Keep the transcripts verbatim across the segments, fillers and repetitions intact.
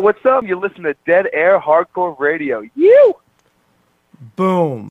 What's up? You listen to Dead Air Hardcore Radio. You! Boom.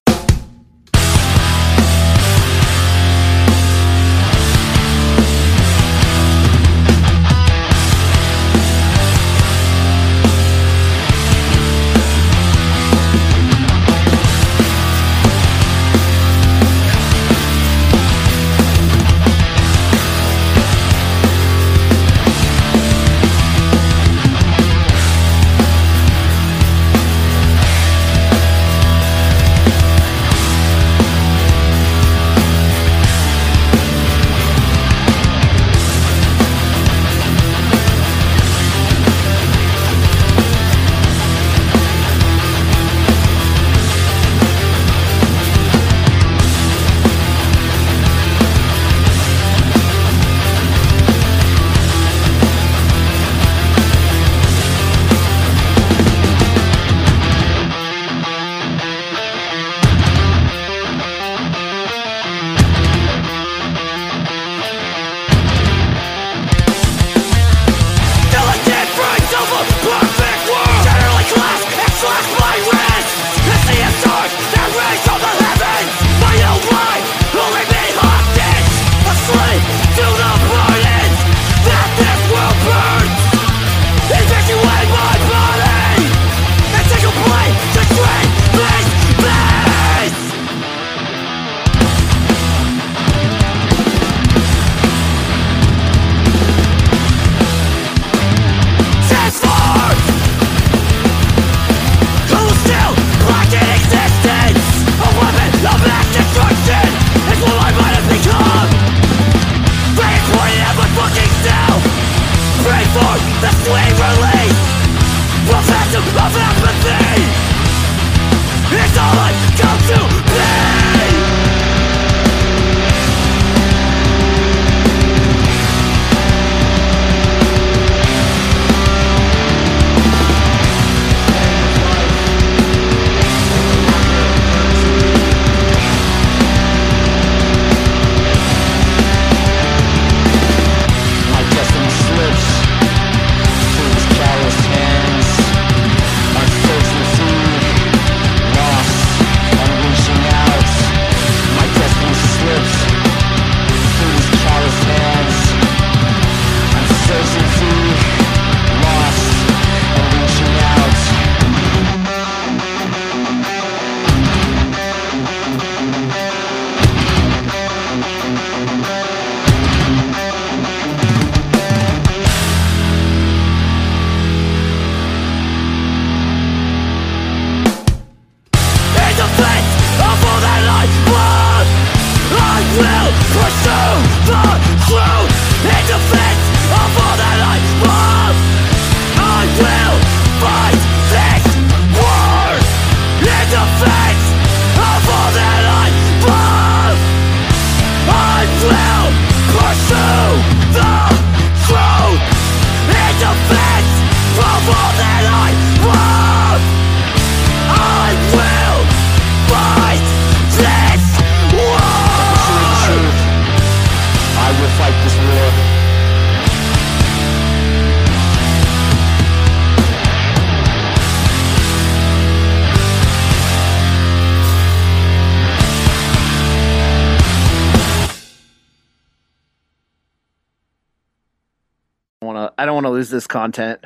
Lose this content.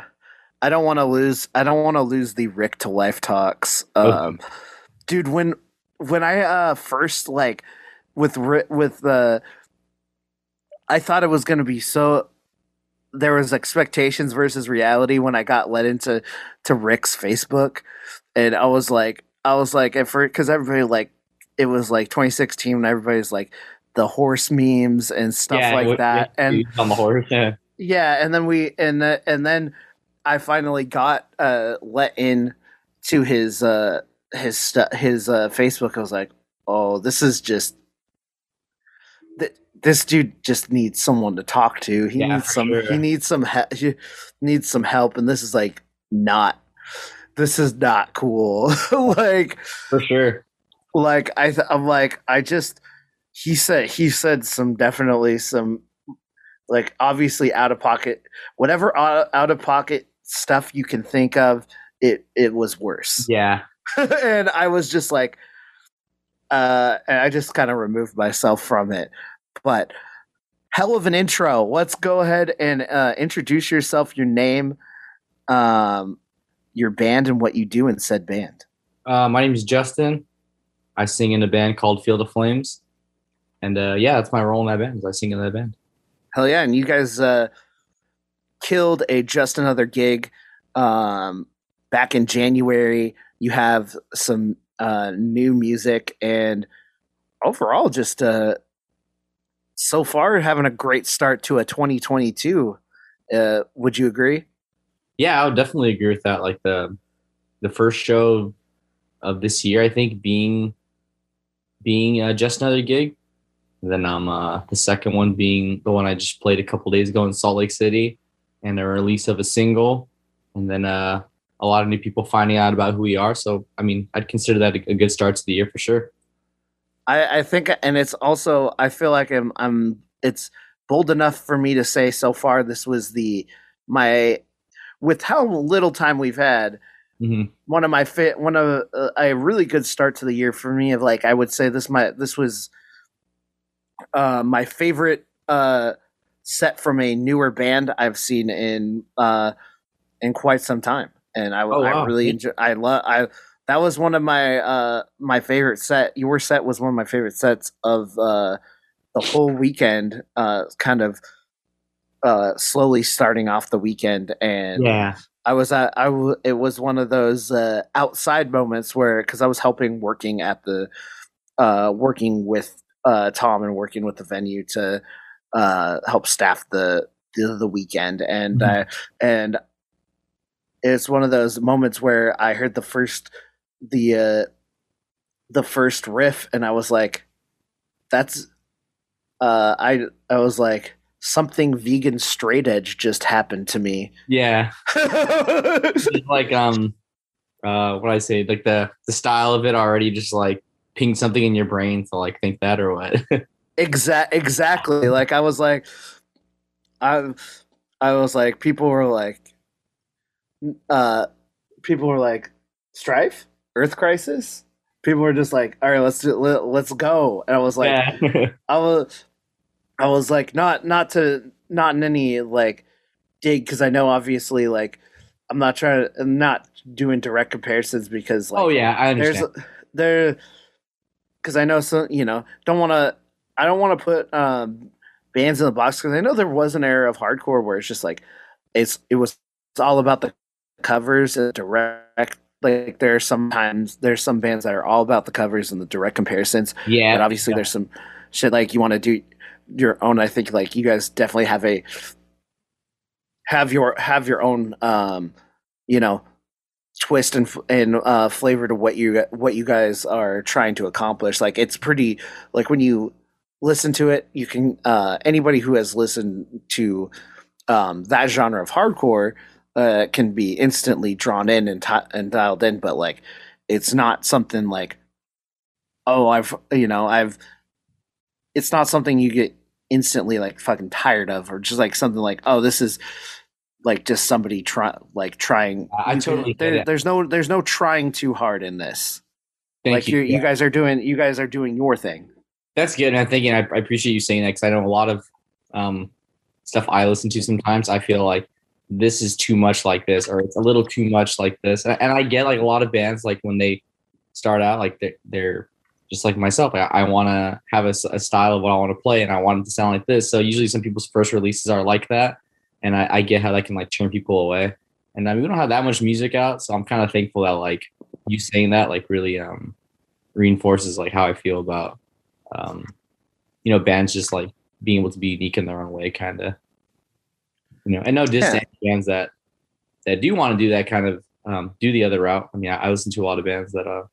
I don't want to lose. I don't want to lose the Rick to Life talks, um, oh. dude. When when I uh, first like with with the, uh, I thought it was going to be so. There was expectations versus reality when I got led into to Rick's Facebook, and I was like, I was like at first because everybody like it was like twenty sixteen and everybody's like the horse memes and stuff yeah, like it, that it, and on the horse yeah. Yeah, and then we and the, and then I finally got uh, let in to his uh, his stu- his uh, Facebook. I was like, "Oh, this is just th- this dude just needs someone to talk to. He yeah, needs some. Sure. He needs some. He- he needs some help. And this is like not. This is not cool. Like for sure. Like I th- I'm like I just he said he said some definitely some. Like obviously out of pocket, whatever out of pocket stuff you can think of, it it was worse. Yeah. And I was just like, uh, and I just kind of removed myself from it. But hell of an intro. Let's go ahead and uh, introduce yourself, your name, um, your band, and what you do in said band. Uh, my name is Justin. I sing in a band called Field of Flames. And uh, yeah, that's my role in that band. I sing in that band. Hell yeah. And you guys uh, killed a Just Another Gig um, back in January. You have some uh, new music, and overall just uh, so far having a great start to a twenty twenty-two. Uh, would you agree? Yeah, I would definitely agree with that. Like the the first show of this year, I think, being being uh, Just Another Gig. Then um, uh, the second one being the one I just played a couple days ago in Salt Lake City, and a release of a single, and then uh, a lot of new people finding out about who we are. So, I mean, I'd consider that a, a good start to the year for sure. I, I think, and it's also, I feel like I'm, I'm, it's bold enough for me to say so far this was the, my, with how little time we've had, mm-hmm. one of my, fa- one of uh, a really good start to the year for me of like, I would say this, my, this was, Uh, my favorite uh, set from a newer band I've seen in uh, in quite some time, and I, oh, wow. I really enjoy. I love. I that was one of my uh, my favorite set. Your set was one of my favorite sets of uh, the whole weekend. Uh, kind of uh, slowly starting off the weekend, and yeah, I was. I, I w- it was one of those uh, outside moments where because I was helping working at the uh, working with. Uh, Tom and working with the venue to uh, help staff the the, the weekend, and mm-hmm. uh, and it's one of those moments where I heard the first the uh, the first riff, and I was like, "That's uh, I I was like something vegan straight edge just happened to me." Yeah, like um, uh, what I say, like the the style of it already, just like. Ping something in your brain to like think that or what? exact exactly. Like I was like, I, I was like, people were like, uh, people were like, Strife, Earth Crisis. People were just like, all right, let's do, let, let's go. And I was like, yeah. I was, I was like, not not to not in any like dig because I know obviously like I'm not trying to I'm not doing direct comparisons because like, oh yeah, I understand. There's there. Because I know some, you know, don't want to. I don't want to put um, bands in the box because I know there was an era of hardcore where it's just like it's it was it's all about the covers and direct. Like there are sometimes there's some bands that are all about the covers and the direct comparisons. Yeah, but obviously yeah. There's some shit like you want to do your own. I think like you guys definitely have a have your have your own, um, you know. twist and and uh, flavor to what you what you guys are trying to accomplish. Like it's pretty like when you listen to it, you can uh, anybody who has listened to um, that genre of hardcore uh, can be instantly drawn in and t- and dialed in. But like it's not something like oh I've you know I've it's not something you get instantly like fucking tired of or just like something like oh this is. Like just somebody try, like trying. I totally. There, there's no, there's no trying too hard in this. Thank like you. Yeah. You guys are doing, you guys are doing your thing. That's good. And I'm thinking, I, I appreciate you saying that because I know a lot of um, stuff I listen to. Sometimes I feel like this is too much like this, or it's a little too much like this. And, and I get like a lot of bands, like when they start out, like they're, they're just like myself. I, I want to have a, a style of what I want to play, and I want it to sound like this. So usually, some people's first releases are like that. And I, I get how that can like turn people away. And I mean, we don't have that much music out, so I'm kind of thankful that like you saying that like really um, reinforces like how I feel about um, you know bands just like being able to be unique in their own way, kind of. You know, and no diss to yeah. bands that that do want to do that kind of um, do the other route. I mean, I, I listen to a lot of bands that uh,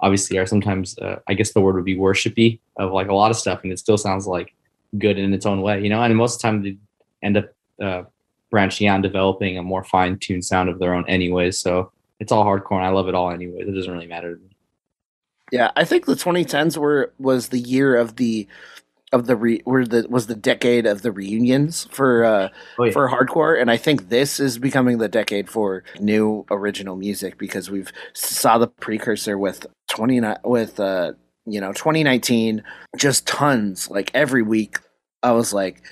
obviously are sometimes uh, I guess the word would be worshipy of like a lot of stuff, and it still sounds like good in its own way. You know, and most of the time they end up. Uh, branching out and developing a more fine-tuned sound of their own anyways, so it's all hardcore and I love it all anyways. It doesn't really matter to me. Yeah, I think the twenty tens were was the year of the of the re- were the was the decade of the reunions for uh, oh, yeah. for hardcore, and I think this is becoming the decade for new original music, because we've saw the precursor with twenty with uh, you know twenty nineteen, just tons, like every week. I was like,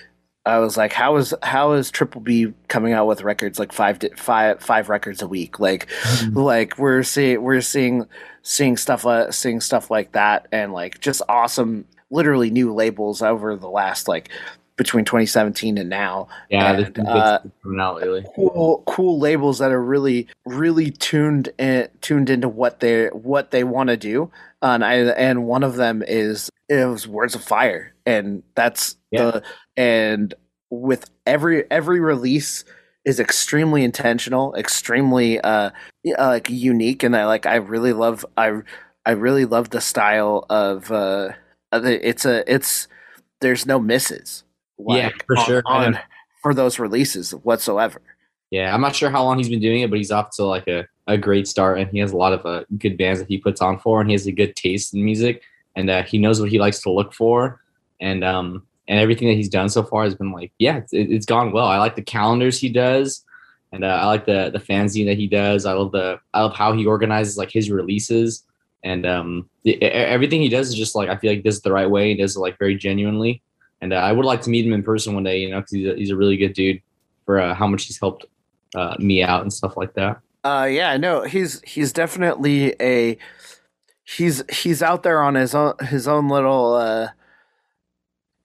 I was like, how is how is Triple B coming out with records like five five five records a week? Like, mm-hmm. like we're seeing we're seeing seeing stuff uh, seeing stuff like that, and like just awesome. Literally new labels over the last, like, between twenty seventeen and now. Yeah, and, been uh, coming out lately. Cool, cool labels that are really, really tuned in, tuned into what they what they want to do. And I, and one of them is it was Words of Fire, and that's yeah. the and with every every release is extremely intentional, extremely uh, like unique, and I like I really love I I really love the style of. Uh, It's a it's there's no misses. Like, yeah, for on, sure on, for those releases whatsoever. Yeah, I'm not sure how long he's been doing it, but he's off to like a, a great start, and he has a lot of uh, good bands that he puts on for, and he has a good taste in music, and uh, he knows what he likes to look for, and um and everything that he's done so far has been like yeah, it's, it's gone well. I like the calendars he does, and uh, I like the the fanzine that he does. I love the I love how he organizes like his releases. And um, everything he does is just like, I feel like this is the right way. He does it like very genuinely. And uh, I would like to meet him in person one day, you know, because he's, he's a really good dude for uh, how much he's helped uh, me out and stuff like that. Uh, yeah, no, he's he's definitely a he's he's out there on his own his own little uh,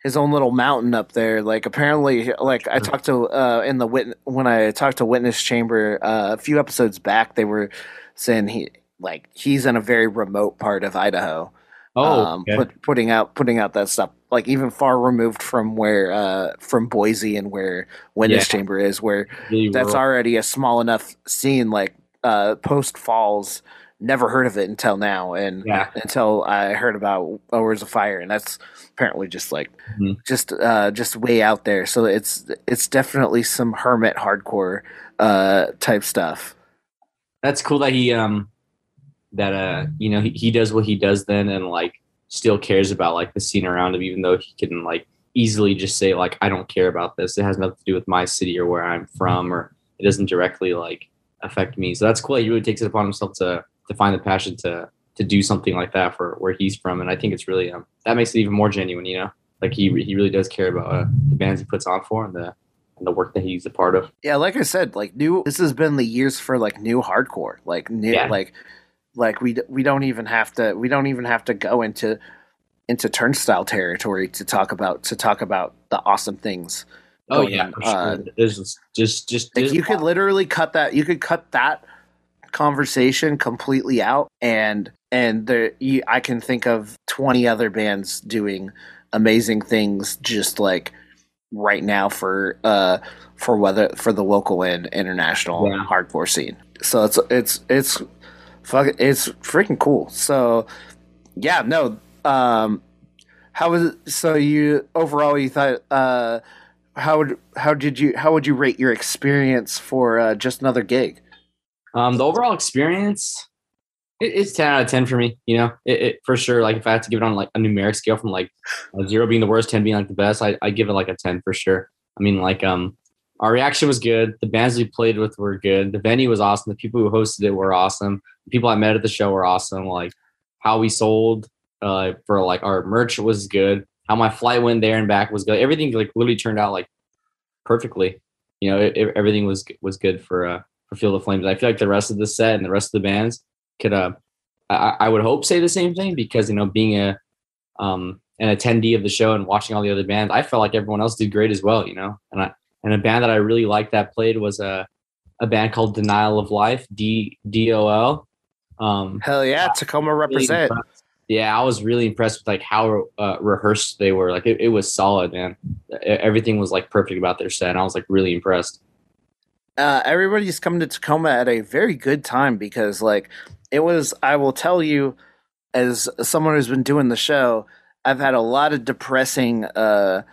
his own little mountain up there. Like apparently, like I talked to uh, in the wit- when I talked to Witness Chamber uh, a few episodes back, they were saying he. Like he's in a very remote part of Idaho, oh, um, okay. put, putting out putting out that stuff. Like even far removed from where uh, from Boise and where Witness yeah. Chamber is, where really that's rural. Already a small enough scene. Like uh, Post Falls, never heard of it until now, and yeah. until I heard about Words of Fire, and that's apparently just like mm-hmm. just uh, just way out there. So it's it's definitely some hermit hardcore uh, type stuff. That's cool that he. Um... that uh you know he, he does what he does then and like still cares about like the scene around him, even though he can like easily just say like I don't care about this, it has nothing to do with my city or where I'm from, or it doesn't directly like affect me. So that's cool. He really takes it upon himself to to find the passion to to do something like that for where he's from, and I think it's really um that makes it even more genuine, you know, like he he really does care about uh, the bands he puts on for and the and the work that he's a part of. Yeah, like I said, like new this has been the years for like new hardcore, like new yeah. like Like we we don't even have to we don't even have to go into into Turnstile territory to talk about to talk about the awesome things. Oh going, yeah, sure. uh, just just just like you could literally cut that you could cut that conversation completely out, and and there you, I can think of twenty other bands doing amazing things just like right now for uh for whether for the local and international yeah. hardcore scene. So it's it's it's. Fuck it, it's freaking cool. So, yeah, no. Um, how was it, so you overall? You thought uh, how would how did you how would you rate your experience for uh, Just Another Gig? Um, the overall experience, it, it's ten out of ten for me. You know, it, it for sure. Like if I had to give it on like a numeric scale from like zero being the worst, ten being like the best, I I give it like a ten for sure. I mean, like um, our reaction was good. The bands we played with were good. The venue was awesome. The people who hosted it were awesome. People I met at the show were awesome. Like how we sold uh, for like our merch was good. How my flight went there and back was good. Everything like literally turned out like perfectly. You know, it, it, everything was was good for uh, for Field of Flames. I feel like the rest of the set and the rest of the bands could uh, I, I would hope say the same thing, because you know being a um, an attendee of the show and watching all the other bands, I felt like everyone else did great as well. You know, and I and a band that I really liked that played was a uh, a band called Denial of Life, D D O L. Um, Hell yeah, Tacoma represent. Really yeah, I was really impressed with like how uh, rehearsed they were. Like it, it was solid, man. Everything was like perfect about their set. And I was like really impressed. Uh, everybody's come to Tacoma at a very good time, because like it was. I will tell you, as someone who's been doing the show, I've had a lot of depressing uh,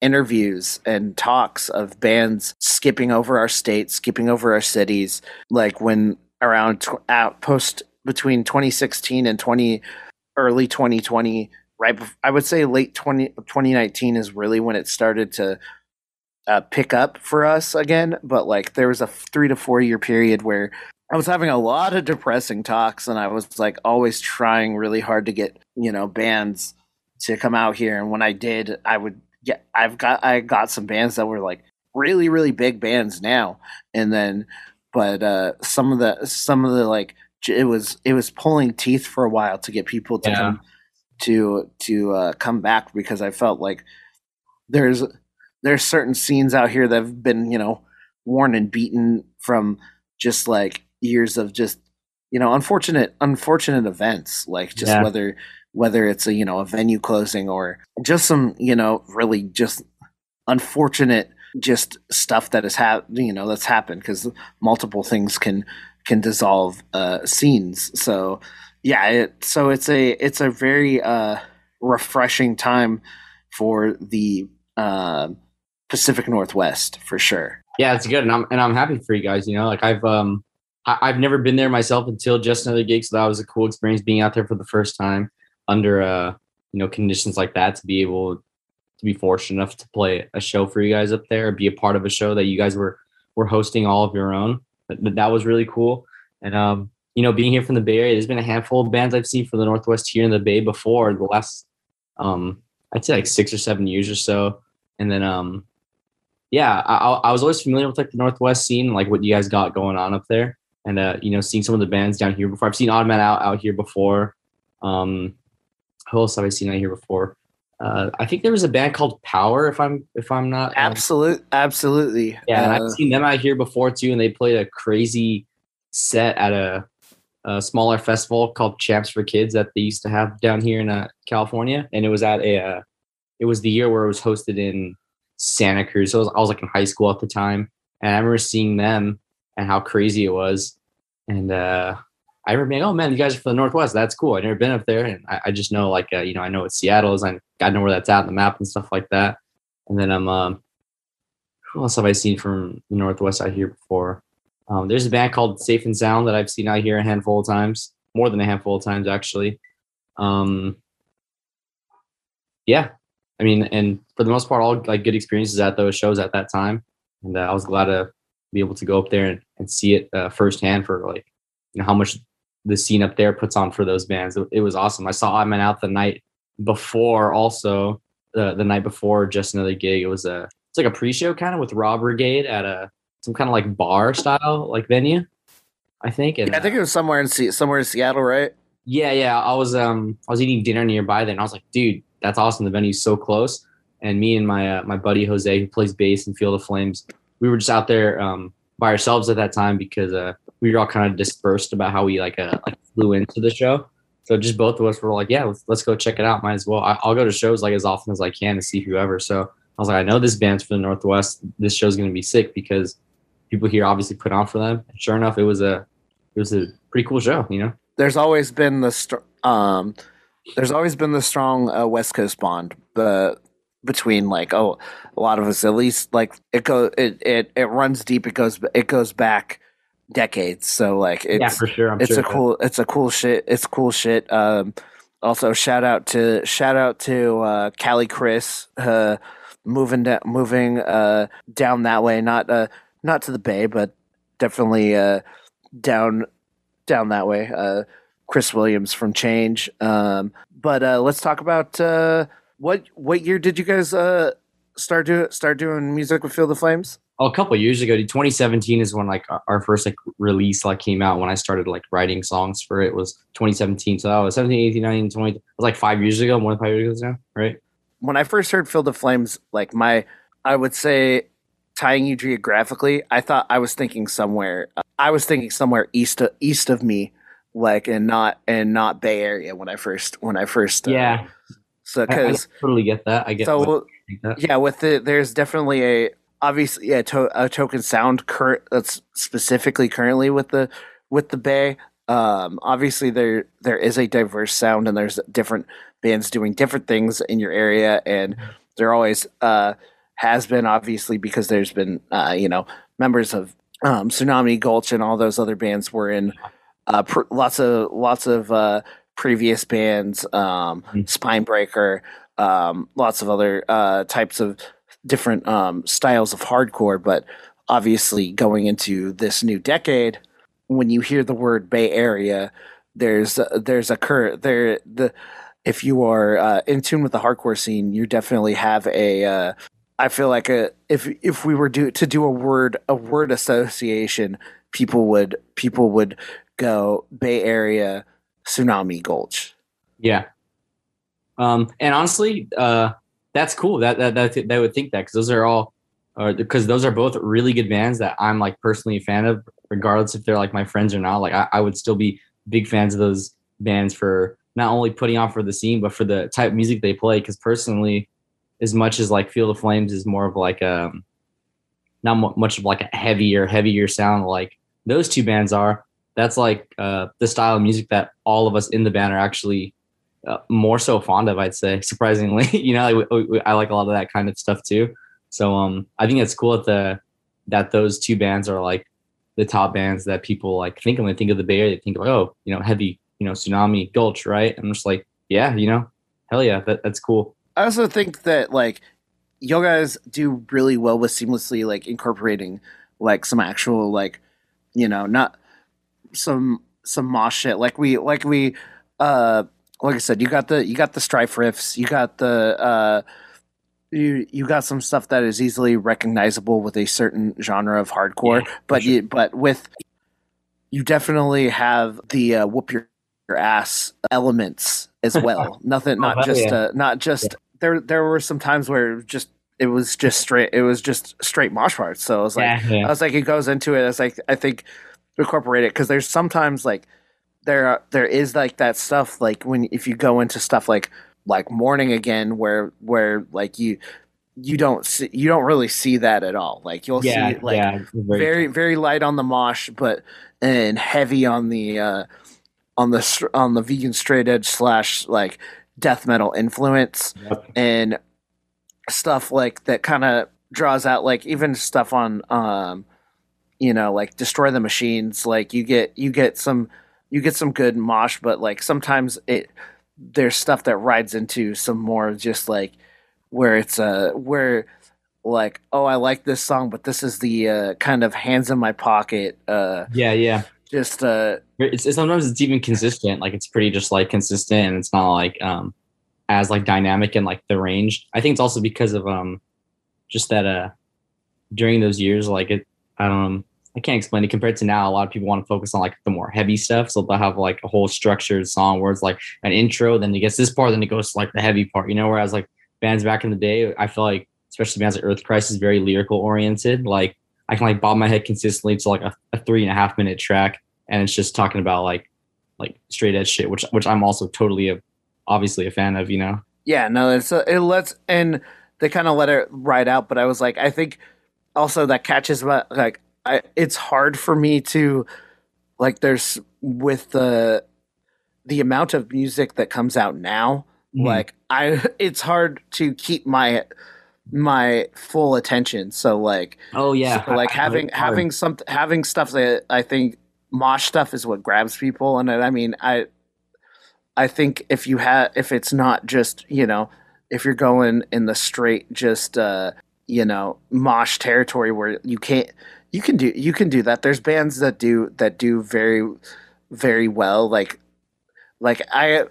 interviews and talks of bands skipping over our state, skipping over our cities, like when. Around out post between twenty sixteen and twenty early twenty twenty right before, I would say late twenty nineteen is really when it started to uh, pick up for us again. But like there was a three to four year period where I was having a lot of depressing talks, and I was like always trying really hard to get, you know, bands to come out here. And when I did, I would get, I've got, I got some bands that were like really, really big bands now. And then, but uh, some of the, some of the like, it was, it was pulling teeth for a while to get people to yeah. come to, to uh, come back, because I felt like there's, there's certain scenes out here that have been, you know, worn and beaten from just like years of just, you know, unfortunate, unfortunate events, like just yeah. whether, whether it's a, you know, a venue closing or just some, you know, really just unfortunate, just stuff that has happened, you know, that's happened, because multiple things can, can dissolve uh, scenes. So yeah. It, so it's a, it's a very uh, refreshing time for the uh, Pacific Northwest for sure. Yeah, it's good. And I'm, and I'm happy for you guys, you know, like I've, um, I've never been there myself until Just Another Gig, so that was a cool experience being out there for the first time under, uh, you know, conditions like that, to be able to be fortunate enough to play a show for you guys up there, be a part of a show that you guys were were hosting all of your own. That, that was really cool. And, um, you know, being here from the Bay Area, there's been a handful of bands I've seen from the Northwest here in the Bay before the last, um, I'd say like six or seven years or so. And then, um, yeah, I, I was always familiar with like the Northwest scene, like what you guys got going on up there. And, uh, you know, seeing some of the bands down here before. I've seen Automat out, out here before. Um, who else have I seen out here before? Uh, I think there was a band called Power, if I'm if I'm not... Uh, Absolute, absolutely. Yeah, uh, and I've seen them out here before, too, and they played a crazy set at a, a smaller festival called Champs for Kids that they used to have down here in uh, California. And it was at a... Uh, it was the year where it was hosted in Santa Cruz. So I was, I was, like, in high school at the time. And I remember seeing them and how crazy it was. And uh, I remember being, oh man, you guys are from the Northwest. That's cool. I've never been up there. And I, I just know, like, uh, you know, I know what Seattle is. I, I know where that's at on the map and stuff like that. And then I'm, um, who else have I seen from the Northwest out here before? Um, there's a band called Safe and Sound that I've seen out here a handful of times, more than a handful of times, actually. Um, yeah. I mean, and for the most part, all like good experiences at those shows at that time. And uh, I was glad to be able to go up there and, and see it uh, firsthand for like, you know, how much the scene up there puts on for those bands. It, it was awesome. I saw Oddman out the night before also, uh, the night before Just Another Gig. It was a, it's like a pre-show kind of with Rob Brigade at a, some kind of like bar style, like venue, I think. And yeah, I think it was somewhere in Se- somewhere in Seattle, right? Yeah. Yeah. I was, um, I was eating dinner nearby then. And I was like, dude, that's awesome. The venue's so close. And me and my, uh, my buddy, Jose, who plays bass in Field of Flames, we were just out there, um, by ourselves at that time, because uh, we were all kind of dispersed about how we like, uh, like flew into the show. So just both of us were like, yeah, let's, let's go check it out. Might as well. I, I'll go to shows like as often as I can to see whoever. So I was like, I know this band's from the Northwest. This show's going to be sick because people here obviously put on for them. And sure enough, it was a it was a pretty cool show. You know, there's always been the str- um, there's always been the strong uh, West Coast bond, but. Between like oh a lot of us at least like it goes it, it it runs deep it goes it goes back decades, so like it's yeah, for sure. I'm it's sure a cool that. it's a cool shit it's cool shit um also shout out to shout out to uh Callie Chris uh moving down da- moving uh down that way, not uh not to the Bay, but definitely uh down down that way, uh Chris Williams from Change. Um but uh let's talk about uh What what year did you guys uh, start do start doing music with Field of Flames? Oh, a couple of years ago. twenty seventeen is when like our first like release like came out. When I started like writing songs for it was twenty seventeen. So that was seventeen, eighteen, nineteen, twenty. It was like five years ago. More than five years ago now, right? When I first heard Field of Flames, like my I would say tying you geographically, I thought I was thinking somewhere. I was thinking somewhere east of, east of me, like and not and not Bay Area when I first when I first uh, yeah. So, because I, I totally get that. I get so, what, that. Yeah, with the there's definitely a obviously yeah, to, a token sound current that's specifically currently with the with the Bay. Um, obviously there there is a diverse sound, and there's different bands doing different things in your area, and there always uh, has been obviously because there's been uh, you know members of um, Tsunami Gulch and all those other bands were in uh, pr- lots of lots of. Uh, previous bands, um, mm-hmm. Spinebreaker, um, lots of other uh, types of different um, styles of hardcore. But obviously going into this new decade, when you hear the word Bay Area, there's there's a cur- there the if you are uh, in tune with the hardcore scene, you definitely have a. Uh, I feel like a if if we were do, to do a word a word association, people would people would go Bay Area, Tsunami Gulch. Yeah, um, and honestly, uh, that's cool. That that that I would think that because those are all, because uh, those are both really good bands that I'm like personally a fan of, regardless if they're like my friends or not. Like I, I would still be big fans of those bands for not only putting on for the scene but for the type of music they play. Because personally, as much as like Field of Flames is more of like um not much of like a heavier heavier sound like those two bands are, that's like uh the style of music that all of us in the band are actually uh, more so fond of, I'd say, surprisingly. You know, I, I like a lot of that kind of stuff too, so um I think it's cool that the that those two bands are like the top bands that people like think when they think of the Bay Area. They think like, oh, you know, heavy, you know, Tsunami Gulch, right? And I'm just like, yeah, you know, hell yeah, that, that's cool. I also think that, like, you guys do really well with seamlessly, like, incorporating, like, some actual, like, you know, not some some mosh shit. Like, we, like, we, uh, like I said, you got the, you got the strife riffs, you got the, uh, you, you got some stuff that is easily recognizable with a certain genre of hardcore, yeah, but sure. you, but with, you definitely have the uh, whoop your, your ass elements as well. Nothing, not, oh, just, yeah. uh, not just, not yeah. just, There, there were some times where just it was just straight, it was just straight mosh parts. So I was like, yeah, yeah. I was like, it goes into it. I was like, I think incorporate it because there's sometimes like there, are, there is like that stuff like when if you go into stuff like like Morning Again, where where like you you don't see, you don't really see that at all. Like you'll yeah, see like yeah, very, very very light on the mosh, but and heavy on the uh, on the on the vegan straight edge slash like. Death metal influence, yep. And stuff like that kind of draws out like even stuff on um you know like Destroy the Machines, like you get you get some you get some good mosh, but like sometimes it there's stuff that rides into some more just like where it's uh where like, oh, I like this song, but this is the uh kind of hands in my pocket uh yeah yeah just uh it's, it's sometimes it's even consistent, like it's pretty just like consistent and it's not like um as like dynamic and like the range. I think it's also because of um just that uh during those years like it I don't know, I can't explain it compared to now. A lot of people want to focus on like the more heavy stuff, so they'll have like a whole structured song where it's like an intro, then it gets this part, then it goes to like the heavy part, you know, whereas like bands back in the day, I feel like especially bands like Earth Crisis, very lyrical oriented, like I can like bob my head consistently to like a, a three and a half minute track. And it's just talking about like, like straight edge shit, which, which I'm also totally, a, obviously a fan of, you know? Yeah, no, it's a, it lets, and they kind of let it ride out. But I was like, I think also that catches my, like, I, it's hard for me to like, there's with the, the amount of music that comes out now, mm-hmm. like I, it's hard to keep my, my full attention. So like, oh yeah. So like I, having, I, having some, having stuff that I think, mosh stuff is what grabs people, and I mean, I, I think if you have, if it's not just, you know, if you're going in the straight, just uh, you know, mosh territory where you can't, you can do, you can do that. There's bands that do that do very, very well. Like, like I,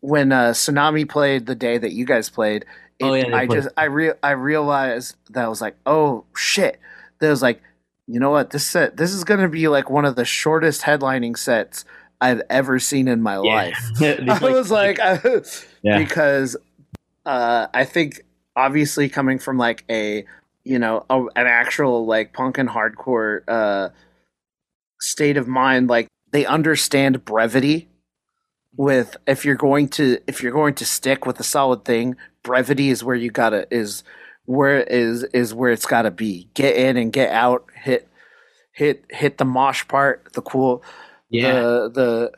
when uh, Tsunami played the day that you guys played, it, oh, yeah, I played. just I re I realized that I was like, oh shit, that was like. You know what? This set, this is going to be like one of the shortest headlining sets I've ever seen in my yeah. life. I was like, I, yeah. because uh, I think obviously coming from like a, you know, a, an actual like punk and hardcore uh, state of mind, like they understand brevity with if you're going to, if you're going to stick with a solid thing, brevity is where you gotta is. Where is is where it's got to be. Get in and get out. Hit, hit, hit the mosh part. The cool, yeah. The, the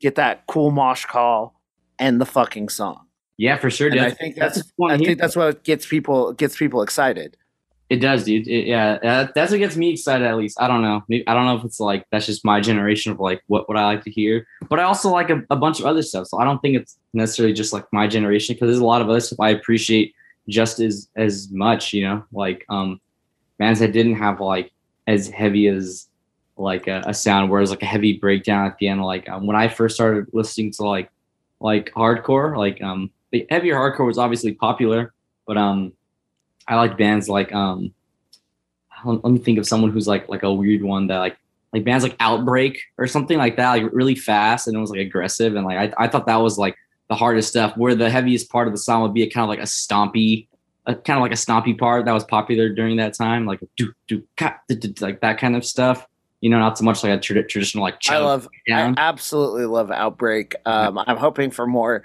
get that cool mosh call and the fucking song. Yeah, for sure. And I think that's, that's I think that's what gets people gets people excited. It does, dude. It, yeah, that's what gets me excited, at least. I don't know. I don't know if it's like, that's just my generation of like, what would I like to hear? But I also like a, a bunch of other stuff. So I don't think it's necessarily just like my generation, because there's a lot of other stuff I appreciate just as, as much, you know, like um, bands that didn't have like as heavy as like a, a sound, where it was like a heavy breakdown at the end. Like um, when I first started listening to like, like hardcore, like um, the heavier hardcore was obviously popular, but um. I like bands like, um, let me think of someone who's like, like a weird one that like, like bands like Outbreak or something like that, like really fast. And it was like aggressive. And like, I, I thought that was like the hardest stuff, where the heaviest part of the song would be a kind of like a stompy, a, kind of like a stompy part that was popular during that time. Like, do, do, ka, do, do, like that kind of stuff, you know, not so much like a tra- traditional, like, I love, down. I absolutely love Outbreak. Um, yeah. I'm hoping for more.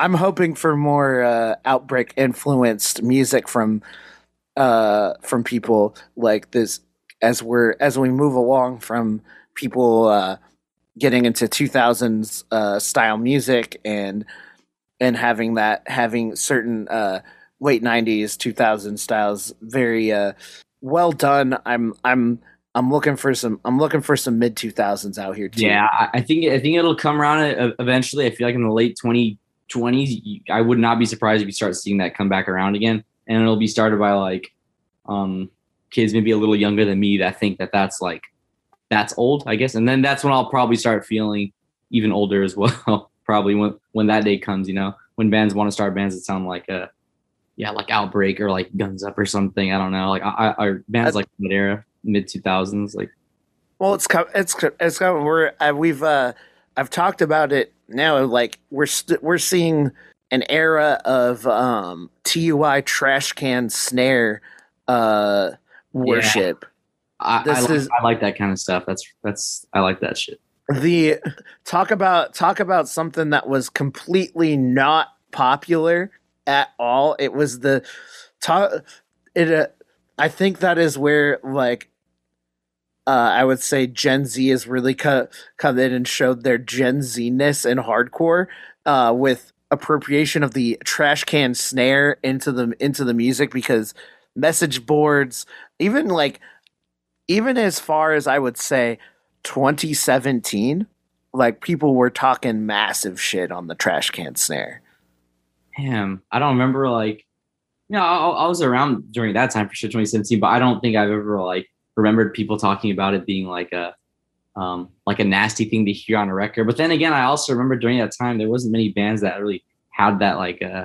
I'm hoping for more uh, Outbreak influenced music from uh, from people like this as we're as we move along from people uh, getting into two thousands uh, style music and and having that having certain uh, late nineties two thousands styles very uh, well done. I'm I'm I'm looking for some I'm looking for some mid two thousands out here too. Yeah, I think I think it'll come around eventually. I feel like in the late twenty. twenties, I would not be surprised if you start seeing that come back around again, and it'll be started by like um kids maybe a little younger than me that think that that's like that's old, I guess. And then that's when I'll probably start feeling even older as well. Probably when when that day comes, you know, when bands want to start bands that sound like a yeah like Outbreak or like Guns Up or something. I don't know, like I, I or bands like mid era mid two thousands. Like, well, it's come it's it's come we're uh, we've uh I've talked about it. Now, like we're st- we're seeing an era of um, T U I trash can snare uh, worship. Yeah. I, this I, like, is, I like that kind of stuff. That's that's I like that shit. The talk about talk about something that was completely not popular at all. It was the talk. It uh, I think that is where like. Uh, I would say Gen Z has really co- come in and showed their Gen Z-ness in hardcore uh, with appropriation of the trash can snare into the into the music, because message boards, even like even as far as I would say twenty seventeen, like people were talking massive shit on the trash can snare. Damn, I don't remember like you know, I, I was around during that time for sure, twenty seventeen, but I don't think I've ever like. Remembered people talking about it being like a um, like a nasty thing to hear on a record. But then again, I also remember during that time there wasn't many bands that really had that like uh,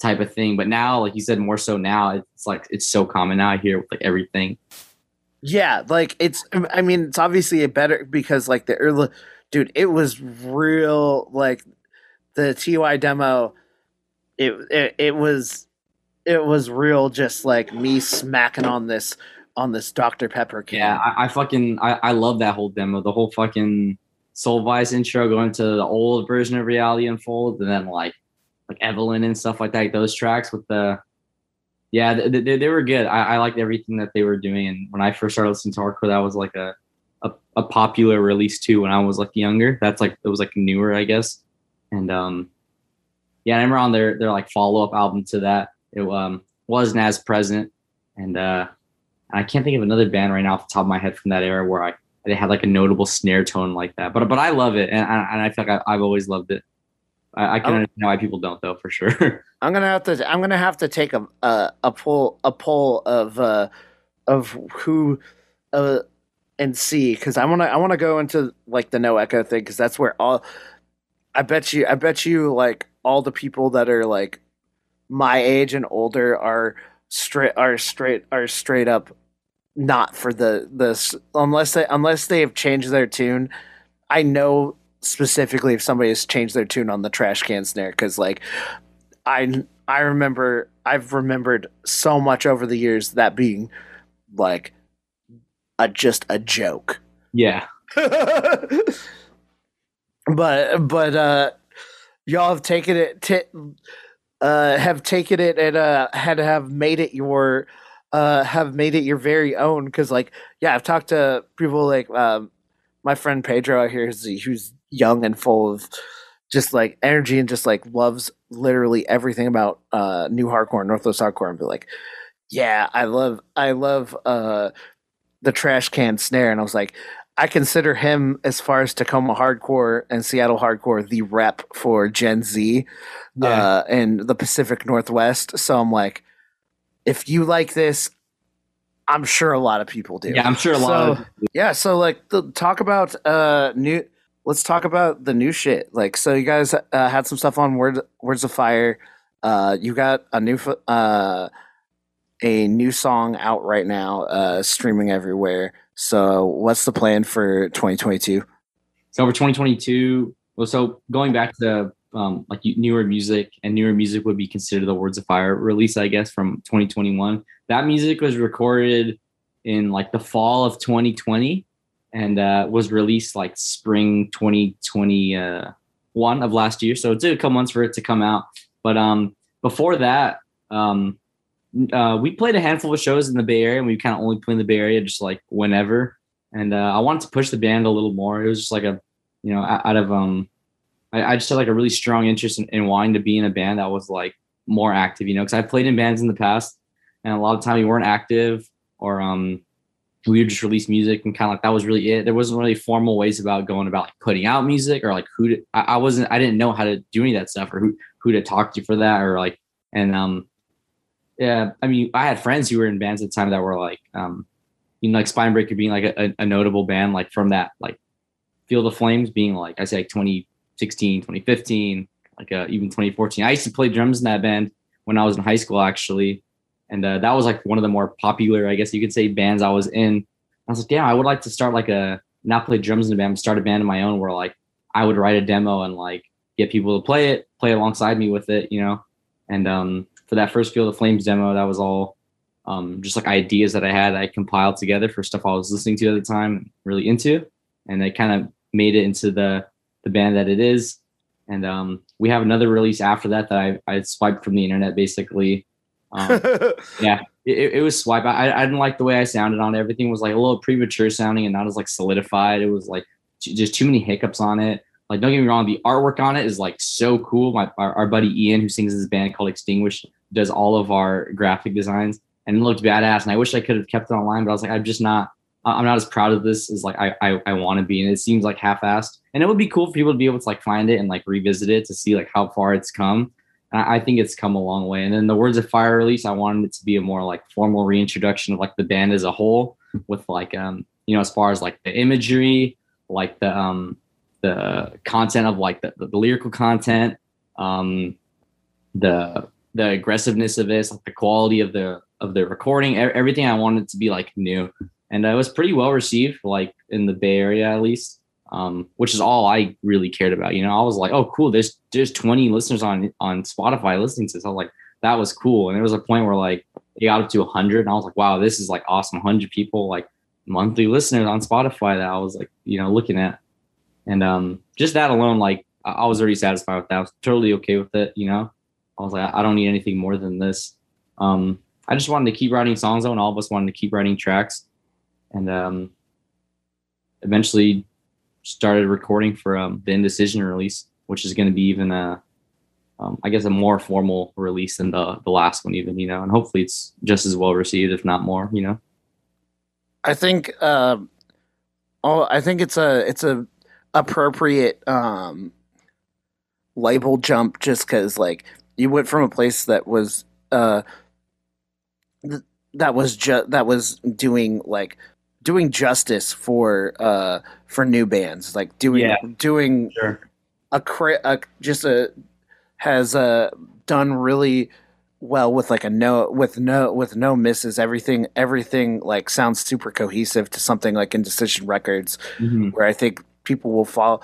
type of thing. But now, like you said, more so now, it's like it's so common now. I hear like everything. Yeah, like it's. I mean, it's obviously a better because like the early dude, it was real. Like the T Y demo, it it, it was it was real. Just like me smacking on this. on this Doctor Pepper can. Yeah, I, I fucking, I, I love that whole demo, the whole fucking Soul Vice intro going to the old version of Reality Unfold, and then like, like Evelyn and stuff like that, like those tracks with the, yeah, they, they, they were good. I, I liked everything that they were doing. And when I first started listening to hardcore, that was like a, a, a popular release too, when I was like younger. That's like, it was like newer, I guess. And um, yeah, I remember on their, their like follow-up album to that, it um wasn't as present. And uh, I can't think of another band right now off the top of my head from that era where I they had like a notable snare tone like that. But but I love it, and I, and I feel like I, I've always loved it. I, I can I'm, understand why people don't though, for sure. I'm gonna have to I'm gonna have to take a a, a poll a poll of uh, of who uh, and see, because I wanna I wanna go into like the No Echo thing, because that's where all I bet you I bet you like all the people that are like my age and older are. Straight are straight are straight up not for the the unless they unless they have changed their tune. I know specifically if somebody has changed their tune on the trash can snare, because like I I remember I've remembered so much over the years that being like a just a joke. Yeah. but but uh, y'all have taken it. T- Uh, have taken it and uh, had to have made it your uh, have made it your very own, because like yeah I've talked to people like um, my friend Pedro out here, who's, who's young and full of just like energy and just like loves literally everything about uh, new hardcore and Northwest hardcore, and be like yeah, I love, I love uh, the trash can snare. And I was like, I consider him, as far as Tacoma hardcore and Seattle hardcore, the rep for Gen Z yeah. uh, and the Pacific Northwest. So I'm like, if you like this, I'm sure a lot of people do. Yeah, I'm sure a lot. So, of yeah, so like, the, talk about uh, new. Let's talk about the new shit. Like, so you guys uh, had some stuff on Word, Words of Fire. Uh, you got a new uh, a new song out right now, uh, streaming everywhere. So what's the plan for twenty twenty-two? So for twenty twenty-two, well, so going back to um, like newer music, and newer music would be considered the Words of Fire release, I guess, from twenty twenty-one. That music was recorded in like the fall of twenty twenty and uh, was released like spring twenty twenty-one of last year. So it took a couple months for it to come out. But um, before that, um, Uh, we played a handful of shows in the Bay Area, and we kind of only played in the Bay Area just like whenever. And uh, I wanted to push the band a little more. It was just like a, you know, out of, um, I, I just had like a really strong interest in, in wanting to be in a band that was like more active, you know, because I played in bands in the past, and a lot of the time we weren't active, or um, we would just release music and kind of like that was really it. There wasn't really formal ways about going about like putting out music, or like who to, I, I wasn't, I didn't know how to do any of that stuff, or who, who to talk to for that, or like, and, um, yeah, I mean, I had friends who were in bands at the time that were like, um, you know, like Spinebreaker being like a, a notable band, like from that, like Field of Flames being like, I say like twenty sixteen, twenty fifteen, like uh, even twenty fourteen. I used to play drums in that band when I was in high school, actually. And uh, that was like one of the more popular, I guess you could say, bands I was in. I was like, yeah, I would like to start like a, not play drums in a band, but start a band of my own, where like I would write a demo and like get people to play it, play alongside me with it, you know? And, um, for that first Field of Flames demo, that was all um, just like ideas that I had, I compiled together for stuff I was listening to at the time, really into, and I kind of made it into the the band that it is. And um, we have another release after that that I, I swiped from the internet, basically. Um, yeah, it, it was swipe. I, I didn't like the way I sounded on it. Everything was like a little premature sounding and not as like solidified. It was like t- just too many hiccups on it. Like, don't get me wrong, the artwork on it is like so cool. My our, our buddy Ian, who sings in this band called Extinguished, does all of our graphic designs, and it looked badass. And I wish I could have kept it online, but I was like, I'm just not, I'm not as proud of this as like I I, I want to be. And it seems like half-assed. And it would be cool for people to be able to like find it and like revisit it to see like how far it's come. And I, I think it's come a long way. And then the Words of Fire release, I wanted it to be a more like formal reintroduction of like the band as a whole, with like um you know, as far as like the imagery, like the um. the content of like the, the, the lyrical content, um, the the aggressiveness of this, like the quality of the of the recording, everything I wanted to be like new. And it was pretty well received, like in the Bay Area at least, um, which is all I really cared about. You know, I was like, oh, cool, there's there's twenty listeners on on Spotify listening to this. I was like, that was cool. And there was a point where like it got up to one hundred, and I was like, wow, this is like awesome. one hundred people, like monthly listeners on Spotify that I was like, you know, looking at. And um, just that alone, like I-, I was already satisfied with that. I was totally okay with it, you know. I was like, I, I don't need anything more than this. Um, I just wanted to keep writing songs, though, and all of us wanted to keep writing tracks. And um, eventually started recording for um, the Indecision release, which is going to be even a, um, I guess, a more formal release than the the last one, even, you know. And hopefully it's just as well received, if not more, you know. I think, uh, oh, I think it's a it's a appropriate um label jump, just because like you went from a place that was uh th- that was just that was doing like doing justice for uh for new bands, like doing yeah, doing sure. a, cra- a just a has uh done really well with like a no with no with no misses. Everything everything like sounds super cohesive, to something like Indecision Records, mm-hmm. where I think people will follow,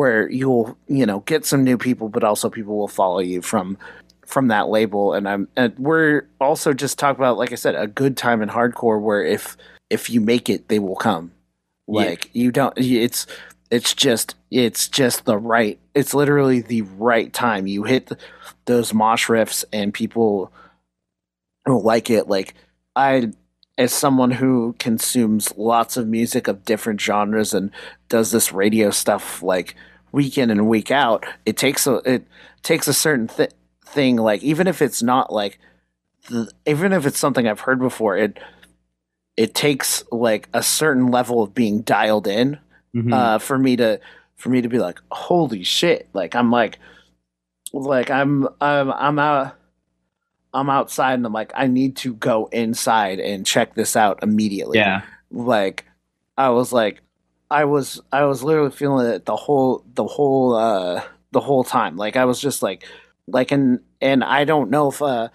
where you'll, you know, get some new people, but also people will follow you from from that label. And I'm and we're also just talking about, like I said, a good time in hardcore, where if if you make it, they will come. Like yeah. you don't. It's it's just it's just the right. It's literally the right time. You hit those mosh riffs, and people will like it. Like I. As someone who consumes lots of music of different genres and does this radio stuff like week in and week out, it takes a it takes a certain th- thing. Like even if it's not like the, even if it's something I've heard before, it it takes like a certain level of being dialed in mm-hmm. uh, for me to for me to be like, holy shit! Like I'm like like I'm I'm I'm out I'm outside and I'm like, I need to go inside and check this out immediately. Yeah, like I was like I was I was literally feeling it the whole the whole uh, the whole time. Like I was just like. Like and and I don't know if uh,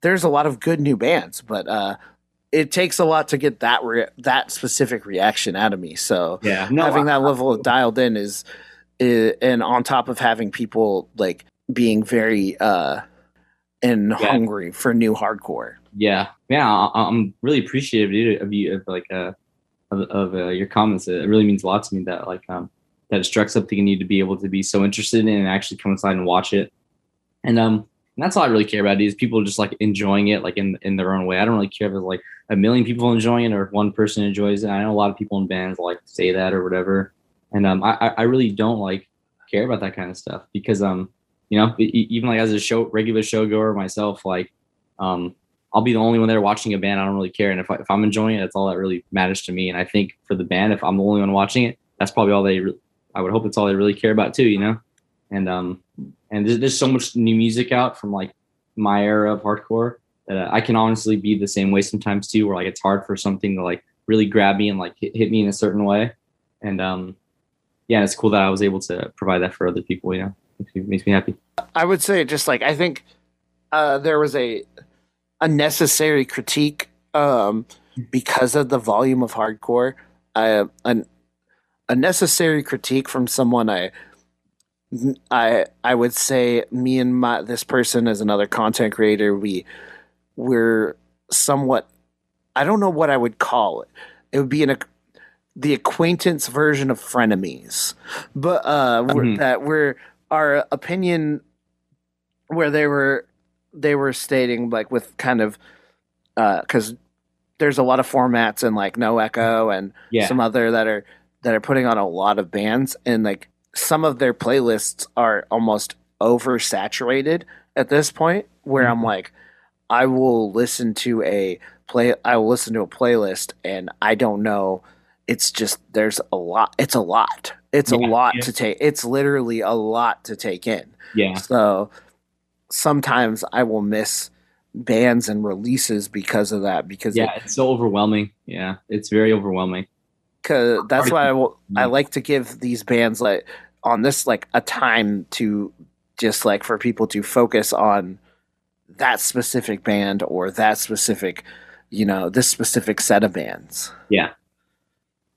there's a lot of good new bands, but uh, it takes a lot to get that re- that specific reaction out of me. So yeah. no, having I, that level I, of dialed in is, is, and on top of having people like being very uh, and yeah. hungry for new hardcore. Yeah, yeah, I'm really appreciative of you, of like uh, of, of uh, your comments. It really means a lot to me that like um, that it struck something you need to be able to be so interested in and actually come inside and watch it. And um, and that's all I really care about is people just like enjoying it, like in in their own way. I don't really care if there's like a million people enjoying it or if one person enjoys it. I know a lot of people in bands like say that or whatever. And um, I I really don't like care about that kind of stuff because um, you know, even like as a show regular showgoer myself, like um, I'll be the only one there watching a band. I don't really care. And if I, if I'm enjoying it, that's all that really matters to me. And I think for the band, if I'm the only one watching it, that's probably all they. Re- I would hope it's all they really care about too. You know, and um. And there's, there's so much new music out from like my era of hardcore that uh, I can honestly be the same way sometimes too, where like it's hard for something to like really grab me and like hit, hit me in a certain way. And um, yeah, it's cool that I was able to provide that for other people. You know, it makes me happy. I would say just like I think uh, there was a a necessary critique um, because of the volume of hardcore. I an a necessary critique from someone I. I I would say me and my this person as another content creator we we're somewhat I don't know what I would call it it would be an the acquaintance version of frenemies but uh mm-hmm. we're, that we're our opinion where they were they were stating like with kind of uh because there's a lot of formats and like No Echo and yeah. some other that are that are putting on a lot of bands and like. Some of their playlists are almost oversaturated at this point where mm-hmm. I'm like, I will listen to a play. I will listen to a playlist and I don't know. It's just, there's a lot. It's a lot. It's yeah, a lot yeah. to take. It's literally a lot to take in. Yeah. So sometimes I will miss bands and releases because of that, because yeah, it, it's so overwhelming. Yeah. It's very overwhelming. Cause that's why I, will, I like to give these bands like on this like a time to just like for people to focus on that specific band or that specific, you know, this specific set of bands. Yeah,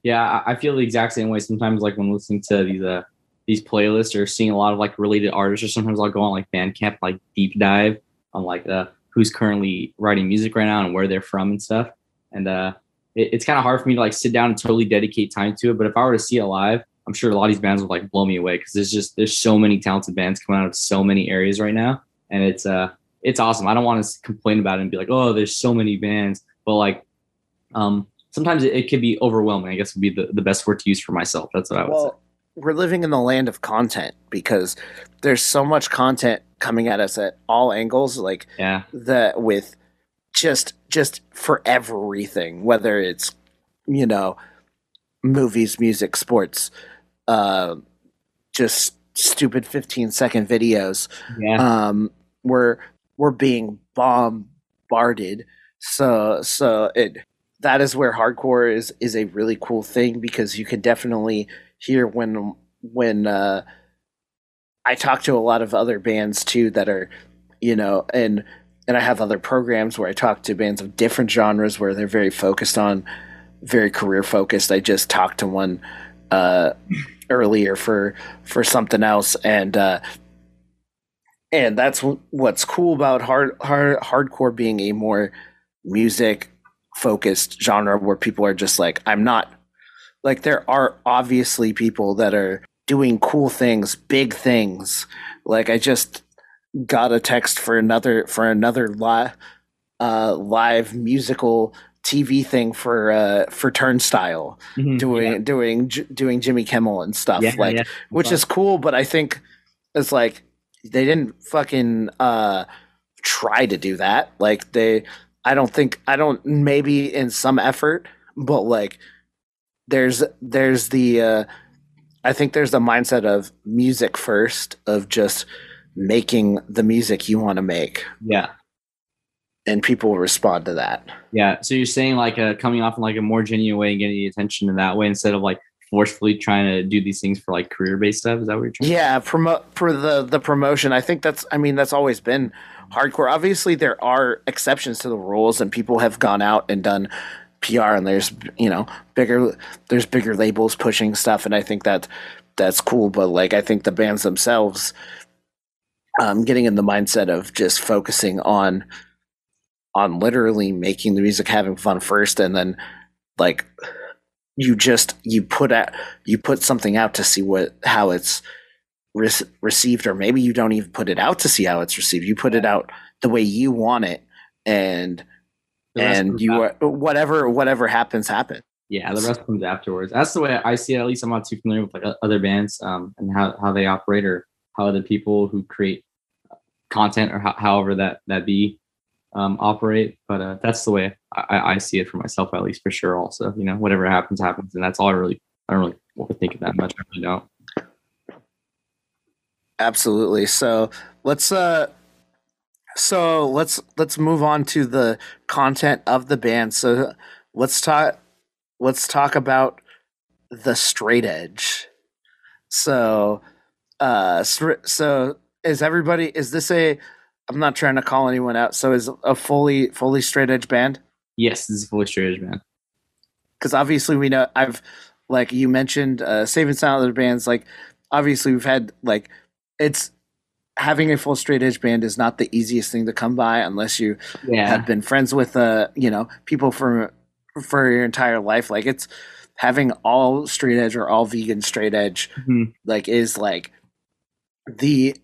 yeah, I feel the exact same way. Sometimes like when listening to these uh, these playlists or seeing a lot of like related artists, or sometimes I'll go on like Bandcamp like deep dive on like uh, who's currently writing music right now and where they're from and stuff, and uh. It's kind of hard for me to like sit down and totally dedicate time to it. But if I were to see it live, I'm sure a lot of these bands would like blow me away because there's just there's so many talented bands coming out of so many areas right now, and it's uh it's awesome. I don't want to complain about it and be like, oh, there's so many bands, but like um sometimes it, it could be overwhelming. I guess would be the, the best word to use for myself. That's what I would well, say. We're living in the land of content because there's so much content coming at us at all angles. Like yeah, that with. Just, just for everything, whether it's, you know, movies, music, sports, uh, just stupid fifteen second videos. Yeah. Um, we're we're being bombarded. So so it that is where hardcore is is a really cool thing because you can definitely hear when when uh, I talk to a lot of other bands too that are, you know, and. And I have other programs where I talk to bands of different genres where they're very focused on, very career focused. I just talked to one uh, earlier for for something else, and uh, and that's w- what's cool about hard, hard hardcore being a more music focused genre where people are just like, I'm not like there are obviously people that are doing cool things, big things. Like I just. Got a text for another for another live uh, live musical T V thing for uh, for Turnstile mm-hmm, doing yeah. doing j- doing Jimmy Kimmel and stuff yeah, like yeah. which fun. Is cool, but I think it's like they didn't fucking uh, try to do that. Like they, I don't think, I don't, maybe in some effort, but like there's, there's the, uh, I think there's the mindset of music first, of just making the music you want to make. Yeah. And people respond to that. Yeah. So you're saying like a, coming off in like a more genuine way and getting the attention in that way instead of like forcefully trying to do these things for like career based stuff. Is that what you're trying yeah, to do? Promo- for the, the promotion. I think that's, I mean, that's always been hardcore. Obviously there are exceptions to the rules and people have gone out and done P R and there's, you know, bigger, there's bigger labels pushing stuff. And I think that that's cool. But like, I think the bands themselves, um, getting in the mindset of just focusing on, on literally making the music, having fun first. And then like, you just, you put out, you put something out to see what, how it's re- received, or maybe you don't even put it out to see how it's received. You put it out the way you want it. And, and you are, whatever whatever happens happens. Yeah, the rest comes afterwards. That's the way I see it. At least I'm not too familiar with like other bands um and how, how they operate or how other people who create content or ho- however that that be um operate, but uh that's the way I, I see it for myself, at least for sure. Also, you know, whatever happens happens, and that's all I really I don't really overthink it that much. I really don't. Absolutely. So let's uh So let's let's move on to the content of the band. So let's talk let's talk about the straight edge. So uh, so is everybody? Is this a? I'm not trying to call anyone out. So is a fully fully straight edge band? Yes, this is a fully straight edge band. Because obviously we know I've like you mentioned uh, Safe and Sound, other bands like obviously we've had like it's. Having a full straight edge band is not the easiest thing to come by unless you yeah. have been friends with, uh, you know, people for, for your entire life. Like it's having all straight edge or all vegan straight edge, mm-hmm. like is like the,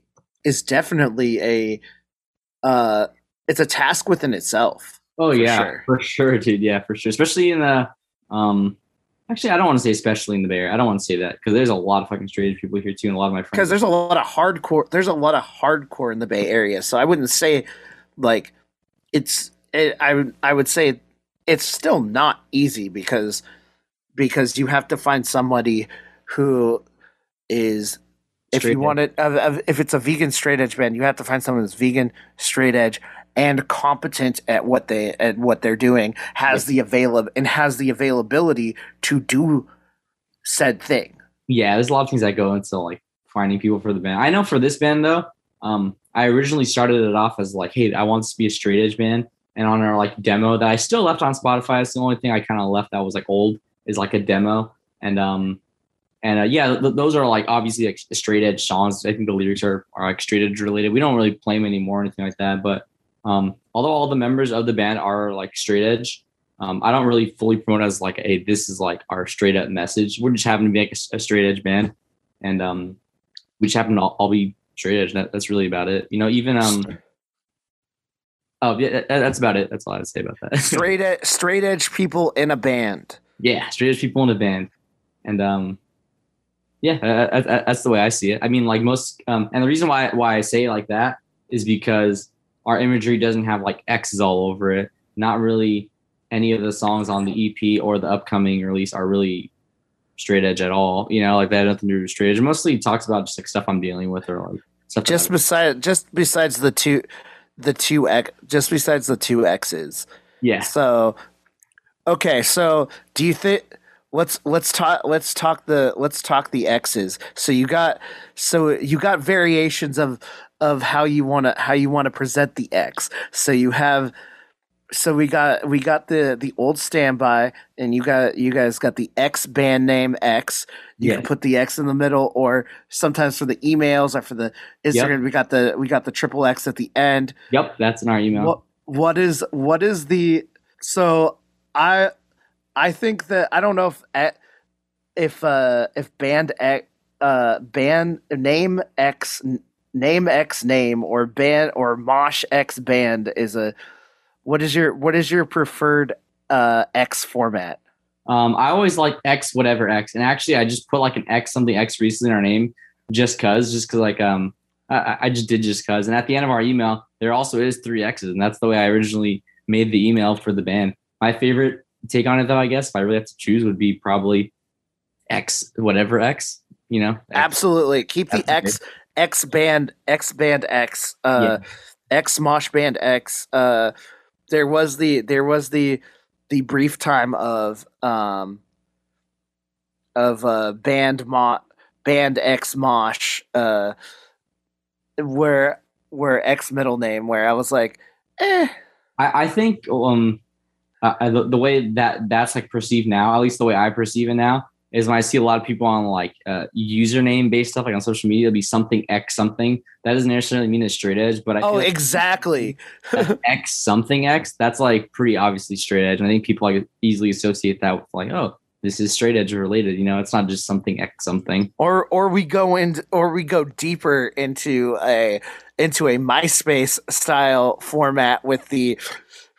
is definitely a, uh, it's a task within itself. Oh for yeah, sure. for sure. Dude. Yeah, for sure. Especially in the, um, Actually, I don't want to say especially in the Bay Area. I don't want to say that because there's a lot of fucking straight edge people here too, and a lot of my friends. Because there's a lot of hardcore. There's a lot of hardcore in the Bay Area, so I wouldn't say like it's. It, I would. I would say it's still not easy because because you have to find somebody who is if straight you edge. want it. Uh, if it's a vegan straight edge band, you have to find someone that's vegan straight edge. And competent at what they at what they're doing has yeah. the avail and has the availability to do said thing. Yeah, there's a lot of things that go into like finding people for the band. I know for this band though, um, I originally started it off as like, hey, I want this to be a straight edge band. And on our like demo that I still left on Spotify, it's the only thing I kind of left that was like old is like a demo. And um, and uh, yeah, th- those are like obviously like straight edge songs. I think the lyrics are are like straight edge related. We don't really play them anymore or anything like that, but. Um, although all the members of the band are like straight edge, um, I don't really fully promote it as like, hey, this is like our straight up message. We're just having to be like a, a straight edge band, and um, we just happen to all, all be straight edge. That, that's really about it. You know, even um, oh yeah, that, that's about it. That's all I have to say about that. straight ed- straight edge people in a band. Yeah, straight edge people in a band, and um, yeah, that, that, that's the way I see it. I mean, like most, um, and the reason why why I say it like that is because. Our imagery doesn't have like X's all over it. Not really any of the songs on the E P or the upcoming release are really straight edge at all. You know, like they had nothing to do with straight edge. Mostly talks about just like stuff I'm dealing with or like stuff. Just besides, just besides the two, the two X, just besides the two X's. Yeah. So, okay. So do you think let's, let's talk, let's talk the, let's talk the X's. So you got, so you got variations of, of how you want to how you want to present the X. So you have so we got we got the the old standby and you got you guys got the X band name X. You yeah. can put the X in the middle or sometimes for the emails or for the Instagram yep. we got the we got the triple X at the end. Yep, that's in our email. What, what is what is the so I I think that I don't know if if uh if band uh band name X Name X name or band or mosh X band is a what is your what is your preferred uh, X format? Um, I always like X whatever X, and actually I just put like an X something X recently in our name just cause just cause like um I, I just did just cause. And at the end of our email there also is three X's, and that's the way I originally made the email for the band. My favorite take on it, though, I guess, if I really have to choose, would be probably X, whatever X, you know? X. Absolutely. Keep the X, X band, X band X, uh, yeah. X mosh band X. Uh, there was the, there was the, the brief time of, um, of, uh, band mo band X mosh, uh, where, where X middle name, where I was like, eh. I, I think, um, I, the, the way that that's like perceived now, at least the way I perceive it now, is when I see a lot of people on like uh, username based stuff, like on social media, it'll be something X something. That doesn't necessarily mean it's straight edge, but I oh, exactly like X something X. That's like pretty obviously straight edge, and I think people like easily associate that with like, oh, this is straight edge related. You know, it's not just something X something. Or or we go in, or we go deeper into a into a MySpace style format with the.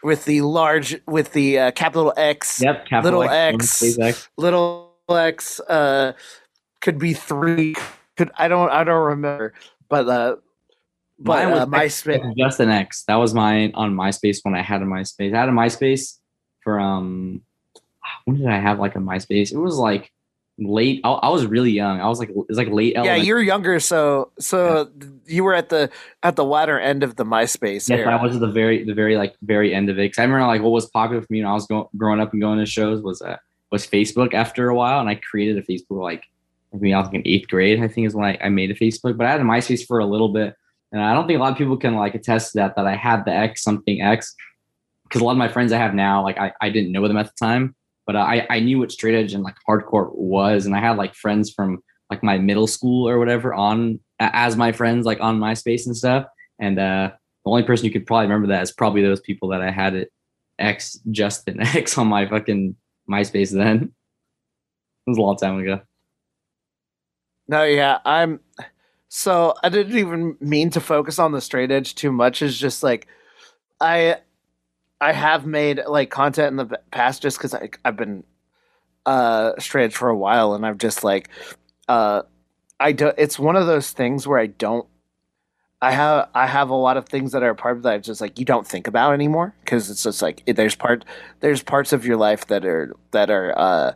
With the large, with the uh, capital X, yep, capital little X, X, X, little X, uh, could be three. Could I don't, I don't remember. But uh, but uh, MySpace, just an X. That was mine on MySpace when I had a MySpace. I had a MySpace for um, when did I have like a MySpace? It was like late. I, I was really young. I was like, it's like late. Yeah, elementary. You're younger, so so yeah. You were at the at the latter end of the MySpace. Yes, era. I was at the very the very like very end of it. Because I remember like what was popular for me when I was go- growing up and going to shows was uh, was Facebook. After a while, and I created a Facebook like I mean I was like in eighth grade. I think is when I, I made a Facebook. But I had a MySpace for a little bit, and I don't think a lot of people can like attest to that that I had the X something X. Because a lot of my friends I have now, like I, I didn't know them at the time. But I, I knew what straight edge and like hardcore was. And I had like friends from like my middle school or whatever on as my friends, like on MySpace and stuff. And uh, the only person who could probably remember that is probably those people that I had at X, Justin X on my fucking MySpace then. It was a long time ago. No, yeah. I'm so I didn't even mean to focus on the straight edge too much. It's just like I. I have made like content in the past just because I've been uh, straight edge for a while, and I've just like uh, I do. It's one of those things where I don't. I have I have a lot of things that are a part of that I just like you don't think about anymore because it's just like it, there's part there's parts of your life that are that are uh,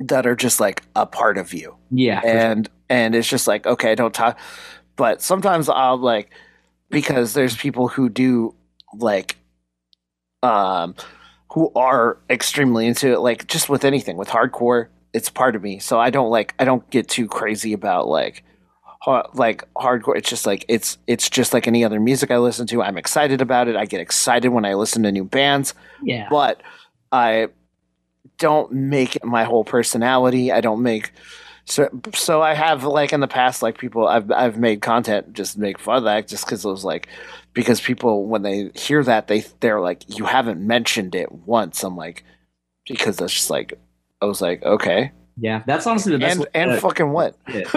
that are just like a part of you. Yeah, and sure. And it's just like okay, I don't talk. But sometimes I'll like because there's people who do like. Um, who are extremely into it, like just with anything with hardcore, it's part of me. So I don't like, I don't get too crazy about like, ha- like hardcore. It's just like, it's, it's just like any other music I listen to. I'm excited about it. I get excited when I listen to new bands, yeah. But I don't make it my whole personality. I don't make, so, so I have like in the past, like people I've, I've made content just to make fun of that just cause it was like, because people, when they hear that, they they're like, "You haven't mentioned it once." I'm like, because that's just like, I was like, okay, yeah, that's honestly the best. And, way and to, fucking what? That's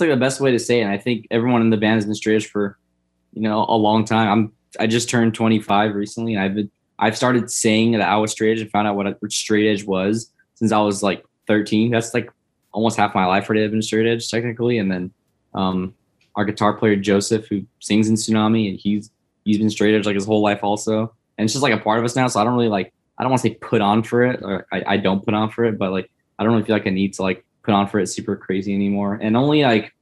like the best way to say it. And I think everyone in the band has been straight edge for, you know, a long time. I'm I just turned twenty-five recently, and I've been I've started saying that I was straight edge and found out what straight edge was since I was like thirteen. That's like almost half my life already. I've been straight edge technically, and then. um Our guitar player Joseph, who sings in Tsunami, and he's he's been straight edge like his whole life also, and it's just like a part of us now. So I don't really like I don't want to say put on for it, or I, I don't put on for it, but like I don't really feel like I need to like put on for it super crazy anymore. And only like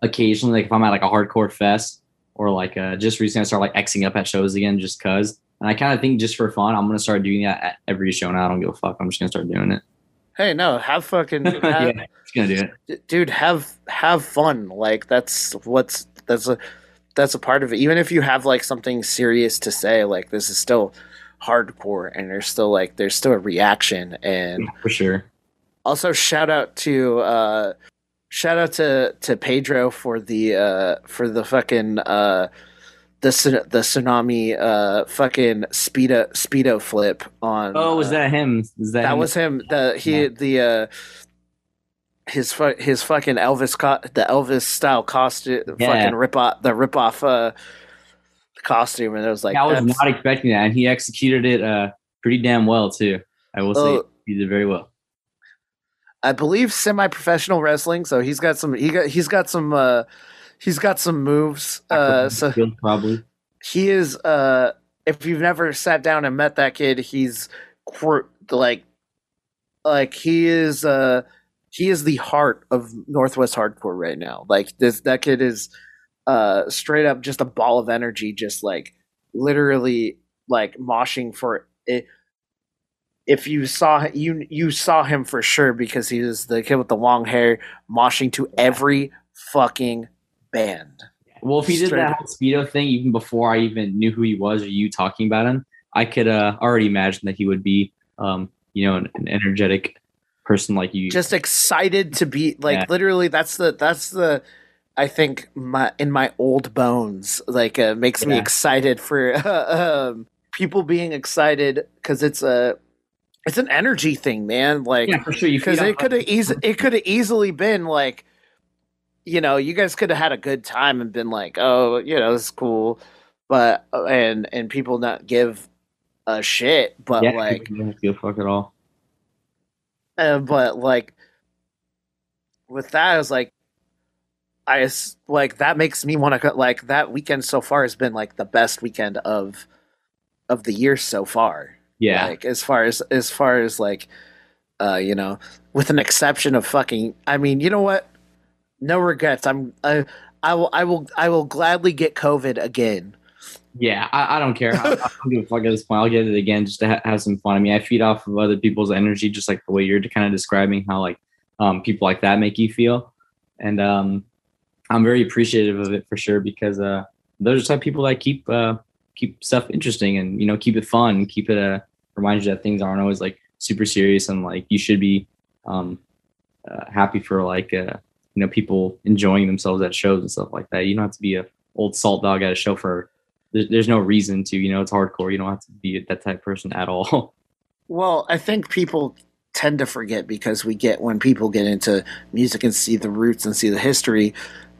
occasionally, like if I'm at like a hardcore fest or like uh, just recently I started like Xing up at shows again just cause. And I kind of think just for fun I'm gonna start doing that at every show now. I don't give a fuck. I'm just gonna start doing it. Hey, no, have fucking, have, yeah, it's gonna do it, dude. Have have fun, like that's what's that's a that's a part of it. Even if you have like something serious to say, like this is still hardcore, and there's still like there's still a reaction, and for sure. Also, shout out to uh, shout out to, to Pedro for the uh, for the fucking uh, the the tsunami uh, fucking speedo speedo flip on. Oh, was uh, that him? Is that that him? Was him? The he yeah. the uh, his fu- his fucking Elvis co- the Elvis style costume yeah. fucking rip off the rip off uh, costume, and it was like I was not expecting that, and he executed it uh, pretty damn well too. I will uh, say he did very well. I believe semi-professional wrestling, so he's got some he got he's got some. Uh, He's got some moves. Uh, so probably he is. Uh, if you've never sat down and met that kid, he's like, like he is. Uh, he is the heart of Northwest Hardcore right now. Like this, that kid is uh, straight up just a ball of energy. Just like literally, like moshing for it. If you saw you you saw him for sure because he was the kid with the long hair moshing to every fucking band. Well, if he did that Speedo thing even before I even knew who he was or you talking about him, I could uh, already imagine that he would be, um, you know, an, an energetic person like you. Just excited to be like yeah. literally. That's the that's the. I think my in my old bones like uh, makes yeah. me excited for uh, um, people being excited because it's a. Uh, It's an energy thing, man. Like, yeah, for sure. Because it could have easily, it could have easily been like, you know, you guys could have had a good time and been like, oh, you know, it's cool, but and and people not give a shit, but yeah, like, people don't give a fuck at all. Uh, but like, with that, I was like, I like that makes me want to like that weekend so far has been like the best weekend of of the year so far. Yeah, like as far as as far as like, uh, you know, with an exception of fucking. I mean, you know what? No regrets. I'm. I. I will. I will. I will gladly get COVID again. Yeah, I, I don't care. I, I don't give a fuck at this point. I'll get it again just to ha- have some fun. I mean, I feed off of other people's energy, just like the way you're kind of describing how like um, people like that make you feel, and um, I'm very appreciative of it for sure because uh, those are the type of people that keep uh, keep stuff interesting and you know keep it fun, keep it a. Uh, Reminds you that things aren't always like super serious and like you should be um uh, happy for like uh you know people enjoying themselves at shows and stuff like that. You don't have to be a old salt dog at a show for there's, there's no reason to, you know. It's hardcore. You don't have to be that type of person at all. Well, I think people tend to forget because we get when people get into music and see the roots and see the history,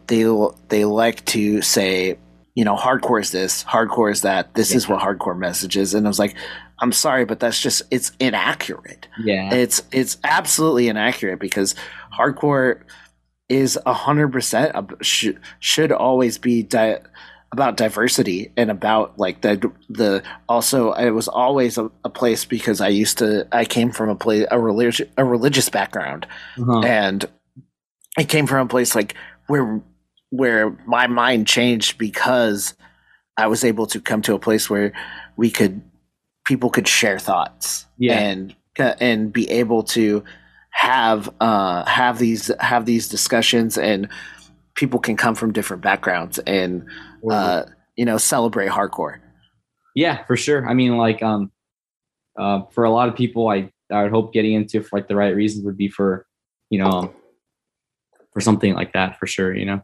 they they like to say, you know, hardcore is this, hardcore is that, this yeah. is what hardcore message is. And I was like, I'm sorry, but that's just, it's inaccurate. Yeah. It's, it's absolutely inaccurate because hardcore is a hundred percent should always be di- about diversity and about like the, the, also it was always a, a place because I used to, I came from a place, a religious, a religious background uh-huh. and I came from a place like where, where my mind changed because I was able to come to a place where we could, people could share thoughts yeah. and, and be able to have, uh, have these, have these discussions and people can come from different backgrounds and, uh, you know, celebrate hardcore. Yeah, for sure. I mean, like, um, uh, for a lot of people, I, I would hope getting into it for like the right reasons would be for, you know, for something like that for sure. You know?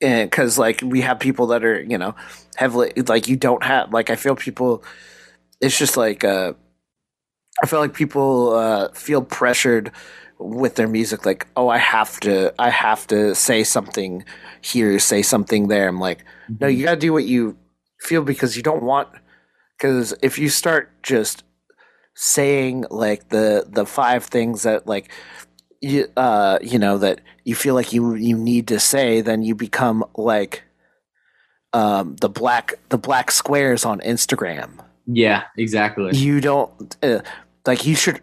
Because like we have people that are, you know, heavily like you don't have like I feel people it's just like uh, I feel like people uh, feel pressured with their music like, oh, I have to I have to say something here, say something there. I'm like, no, you got to do what you feel because you don't want because if you start just saying like the the five things that like you uh you know that you feel like you you need to say, then you become like um the black the black squares on Instagram. Yeah, exactly. You don't uh, like you should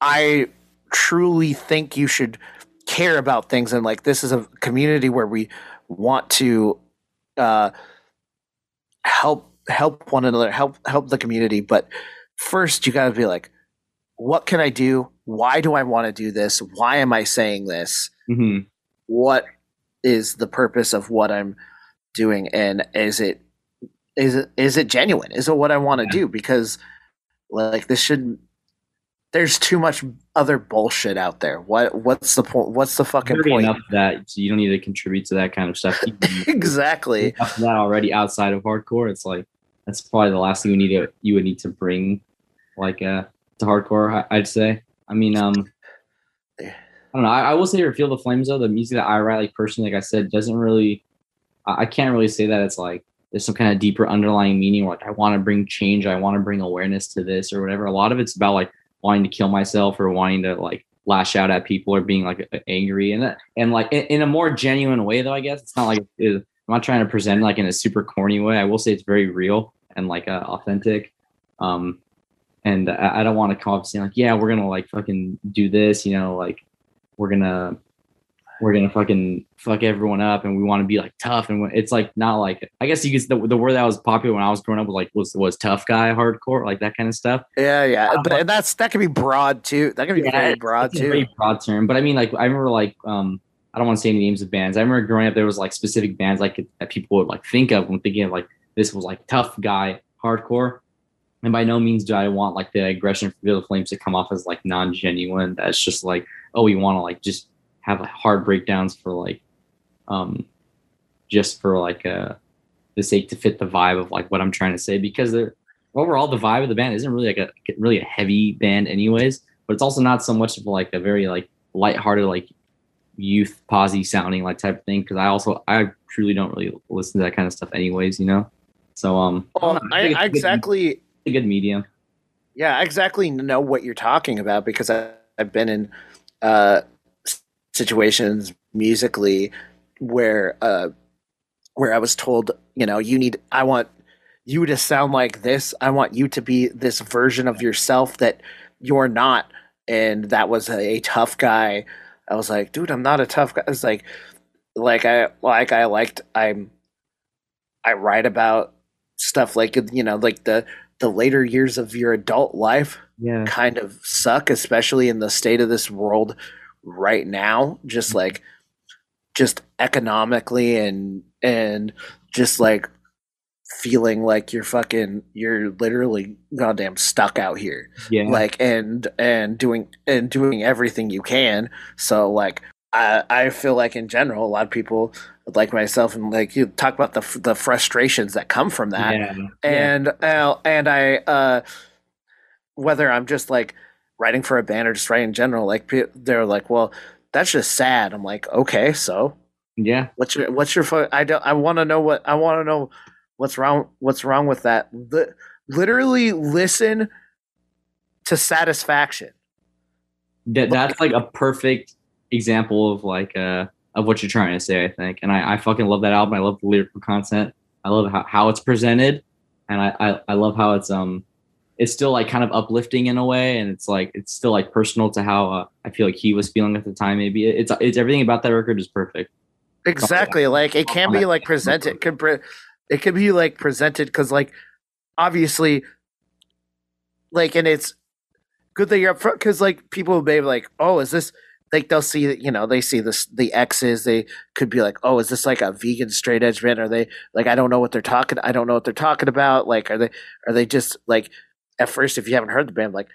I truly think you should care about things and like this is a community where we want to uh help help one another, help help the community, but first you got to be like, what can I do? Why do I want to do this? Why am I saying this? Mm-hmm. What is the purpose of what I'm doing? And is it, is it, is it genuine? Is it what I want to yeah. do? Because like this should, there's too much other bullshit out there. What, what's the point? What's the fucking There's point? Enough of that so you don't need to contribute to that kind of stuff. Exactly. Enough of that already outside of hardcore. It's like, that's probably the last thing you need to, you would need to bring like a, to hardcore, I'd say. I mean, um, I don't know. I, I will say for Field of Flames, though, the music that I write, like personally, like I said, doesn't really, I can't really say that it's like there's some kind of deeper underlying meaning. Like I want to bring change, I want to bring awareness to this or whatever. A lot of it's about like wanting to kill myself or wanting to like lash out at people or being like angry and and like in, in a more genuine way though, I guess. It's not like it, I'm not trying to present like in a super corny way. I will say it's very real and like uh, authentic. Um, and I, I don't want to come up saying like, yeah, we're going to like fucking do this, you know, like we're going to, we're going to fucking fuck everyone up and we want to be like tough. And it's like, not like, I guess you could, the, the word that was popular when I was growing up was like, was, was tough guy hardcore, like that kind of stuff. Yeah. Yeah. Um, but and that's, that could be broad too. That could be yeah, very broad too. Very broad term. But I mean, like, I remember like, um, I don't want to say any names of bands. I remember growing up, there was like specific bands like that people would like think of when thinking of like, this was like tough guy hardcore. And by no means do I want like the aggression from Field of Flames to come off as like non-genuine. That's just like, oh, we want to like just have like, hard breakdowns for like, um, just for like uh, the sake to fit the vibe of like what I'm trying to say. Because the, overall, the vibe of the band isn't really like a really a heavy band, anyways. But it's also not so much of like a very like lighthearted like youth posse sounding like type of thing. Because I also I truly don't really listen to that kind of stuff, anyways. You know, so um, well, I, I, I exactly. A good medium. Yeah, I exactly know what you're talking about because I, I've been in uh, situations musically where uh, where I was told, you know, you need, I want you to sound like this. I want you to be this version of yourself that you're not. And that was a, a tough guy. I was like, dude, I'm not a tough guy. It's like, like I like I liked I'm I write about stuff like, you know, like the. the later years of your adult life yeah. kind of suck, especially in the state of this world right now, just like just economically and, and just like feeling like you're fucking, you're literally goddamn stuck out here. Yeah. Like, and, and doing, and doing everything you can. So like, I, I feel like in general, a lot of people like myself and like you talk about the the frustrations that come from that. Yeah, and, yeah. Uh, and I, uh, whether I'm just like writing for a band or just writing in general, like they're like, well, that's just sad. I'm like, okay, so yeah, what's your, what's your, fo- I don't, I want to know what, I want to know what's wrong. What's wrong with that? L- literally listen to Satisfaction. That That's like a perfect example of like, uh, of what you're trying to say, I think. And I, I fucking love that album. I love the lyrical content. I love how, how it's presented. And I, I, I love how it's um it's still like kind of uplifting in a way. And it's like it's still like personal to how uh, I feel like he was feeling at the time. Maybe it's it's everything about that record is perfect. Exactly. Like it can be like presented. It could be like presented because like obviously like and it's good that you're up front because like people may be like, oh, is this like they'll see that, you know, they see this, the X's, they could be like, oh, is this like a vegan straight edge band? Are they like, I don't know what they're talking. I don't know what they're talking about. Like, are they, are they just like, at first, if you haven't heard the band, like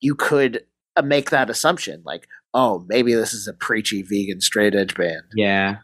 you could make that assumption. Like, oh, maybe this is a preachy vegan straight edge band. Yeah.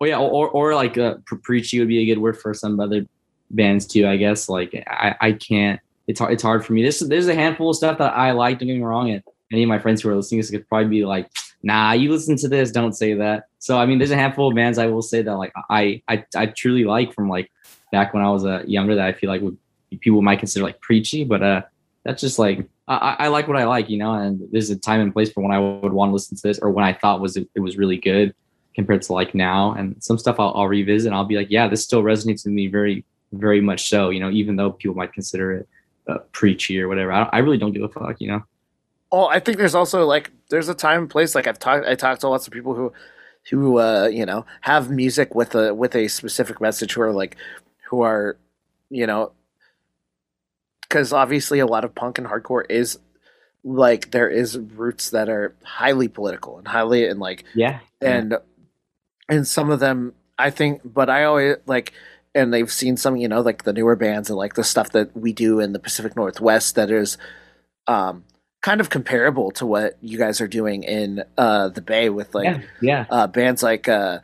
Well, yeah. Or, or like uh, preachy would be a good word for some other bands too, I guess. Like I, I can't, it's hard. It's hard for me. This there's a handful of stuff that I like, don't get me wrong. And any of my friends who are listening to this could probably be like, nah, you listen to this, don't say that. So, I mean, there's a handful of bands I will say that, like, I I, I truly like from, like, back when I was uh, younger that I feel like would, people might consider, like, preachy. But uh, that's just, like, I, I like what I like, you know, and there's a time and place for when I would want to listen to this or when I thought was it, it was really good compared to, like, now. And some stuff I'll, I'll revisit and I'll be like, yeah, this still resonates with me very, very much so, you know, even though people might consider it uh, preachy or whatever. I, I really don't give a fuck, you know. Oh, I think there's also like there's a time and place. Like I've talked, I talked to lots of people who, who uh, you know, have music with a with a specific message who are like, who are, you know, because obviously a lot of punk and hardcore is, like there is roots that are highly political and highly and like yeah and, and some of them I think, but I always like. And they've seen some, you know, like the newer bands and like the stuff that we do in the Pacific Northwest that is, um. kind of comparable to what you guys are doing in uh, the Bay with like yeah, yeah. Uh, bands like uh,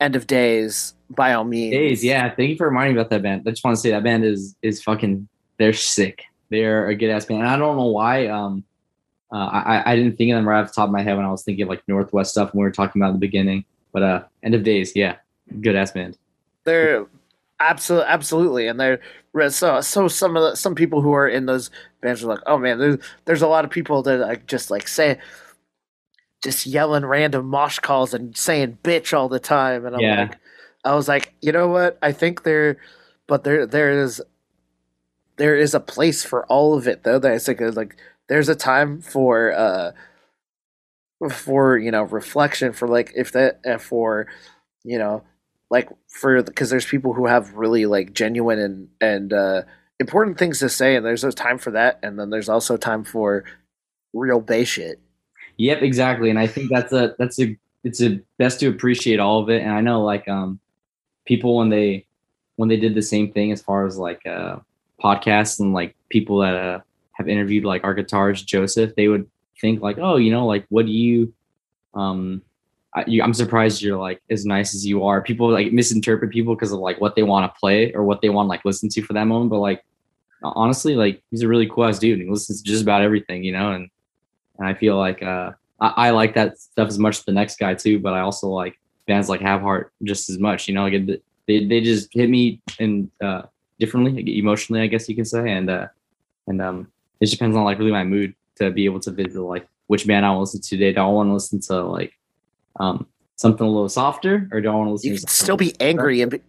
End of Days, By All Means. Days, yeah. Thank you for reminding me about that band. I just want to say that band is is fucking. They're sick. They're a good ass band. And I don't know why. Um, uh, I I didn't think of them right off the top of my head when I was thinking of like Northwest stuff when we were talking about in the beginning. But uh, End of Days, yeah, good ass band. They're absolutely absolutely, and they're. So, so some of the, some people who are in those bands are like, oh man, there's there's a lot of people that like just like say, just yelling random mosh calls and saying bitch all the time. And I'm yeah. like, I was like, you know what? I think there, but there, there is, there is a place for all of it though. That I think is like, there's a time for, uh, for, you know, reflection, for like, if that, for, you know, like for, cause there's people who have really like genuine and, and, uh, important things to say, and there's a time for that, and then there's also time for real bass shit. Yep, exactly. And I think that's a that's a it's a best to appreciate all of it. And I know like um people when they when they did the same thing as far as like uh podcasts and like people that uh, have interviewed like our guitarist Joseph, they would think like, oh, you know, like what do you um I, you, I'm surprised you're like as nice as you are. People like misinterpret people because of like what they want to play or what they want to like listen to for that moment. But like honestly, like he's a really cool ass dude and he listens to just about everything, you know. And and I feel like uh I, I like that stuff as much as the next guy too. But I also like bands like Have Heart just as much, you know. Like it, they they just hit me and uh, differently, like, emotionally, I guess you can say. And uh, and um, it just depends on like really my mood to be able to visit like which band I want to listen to today. Do I want to listen to like um something a little softer, or do I want to listen? You can to still be angry and be-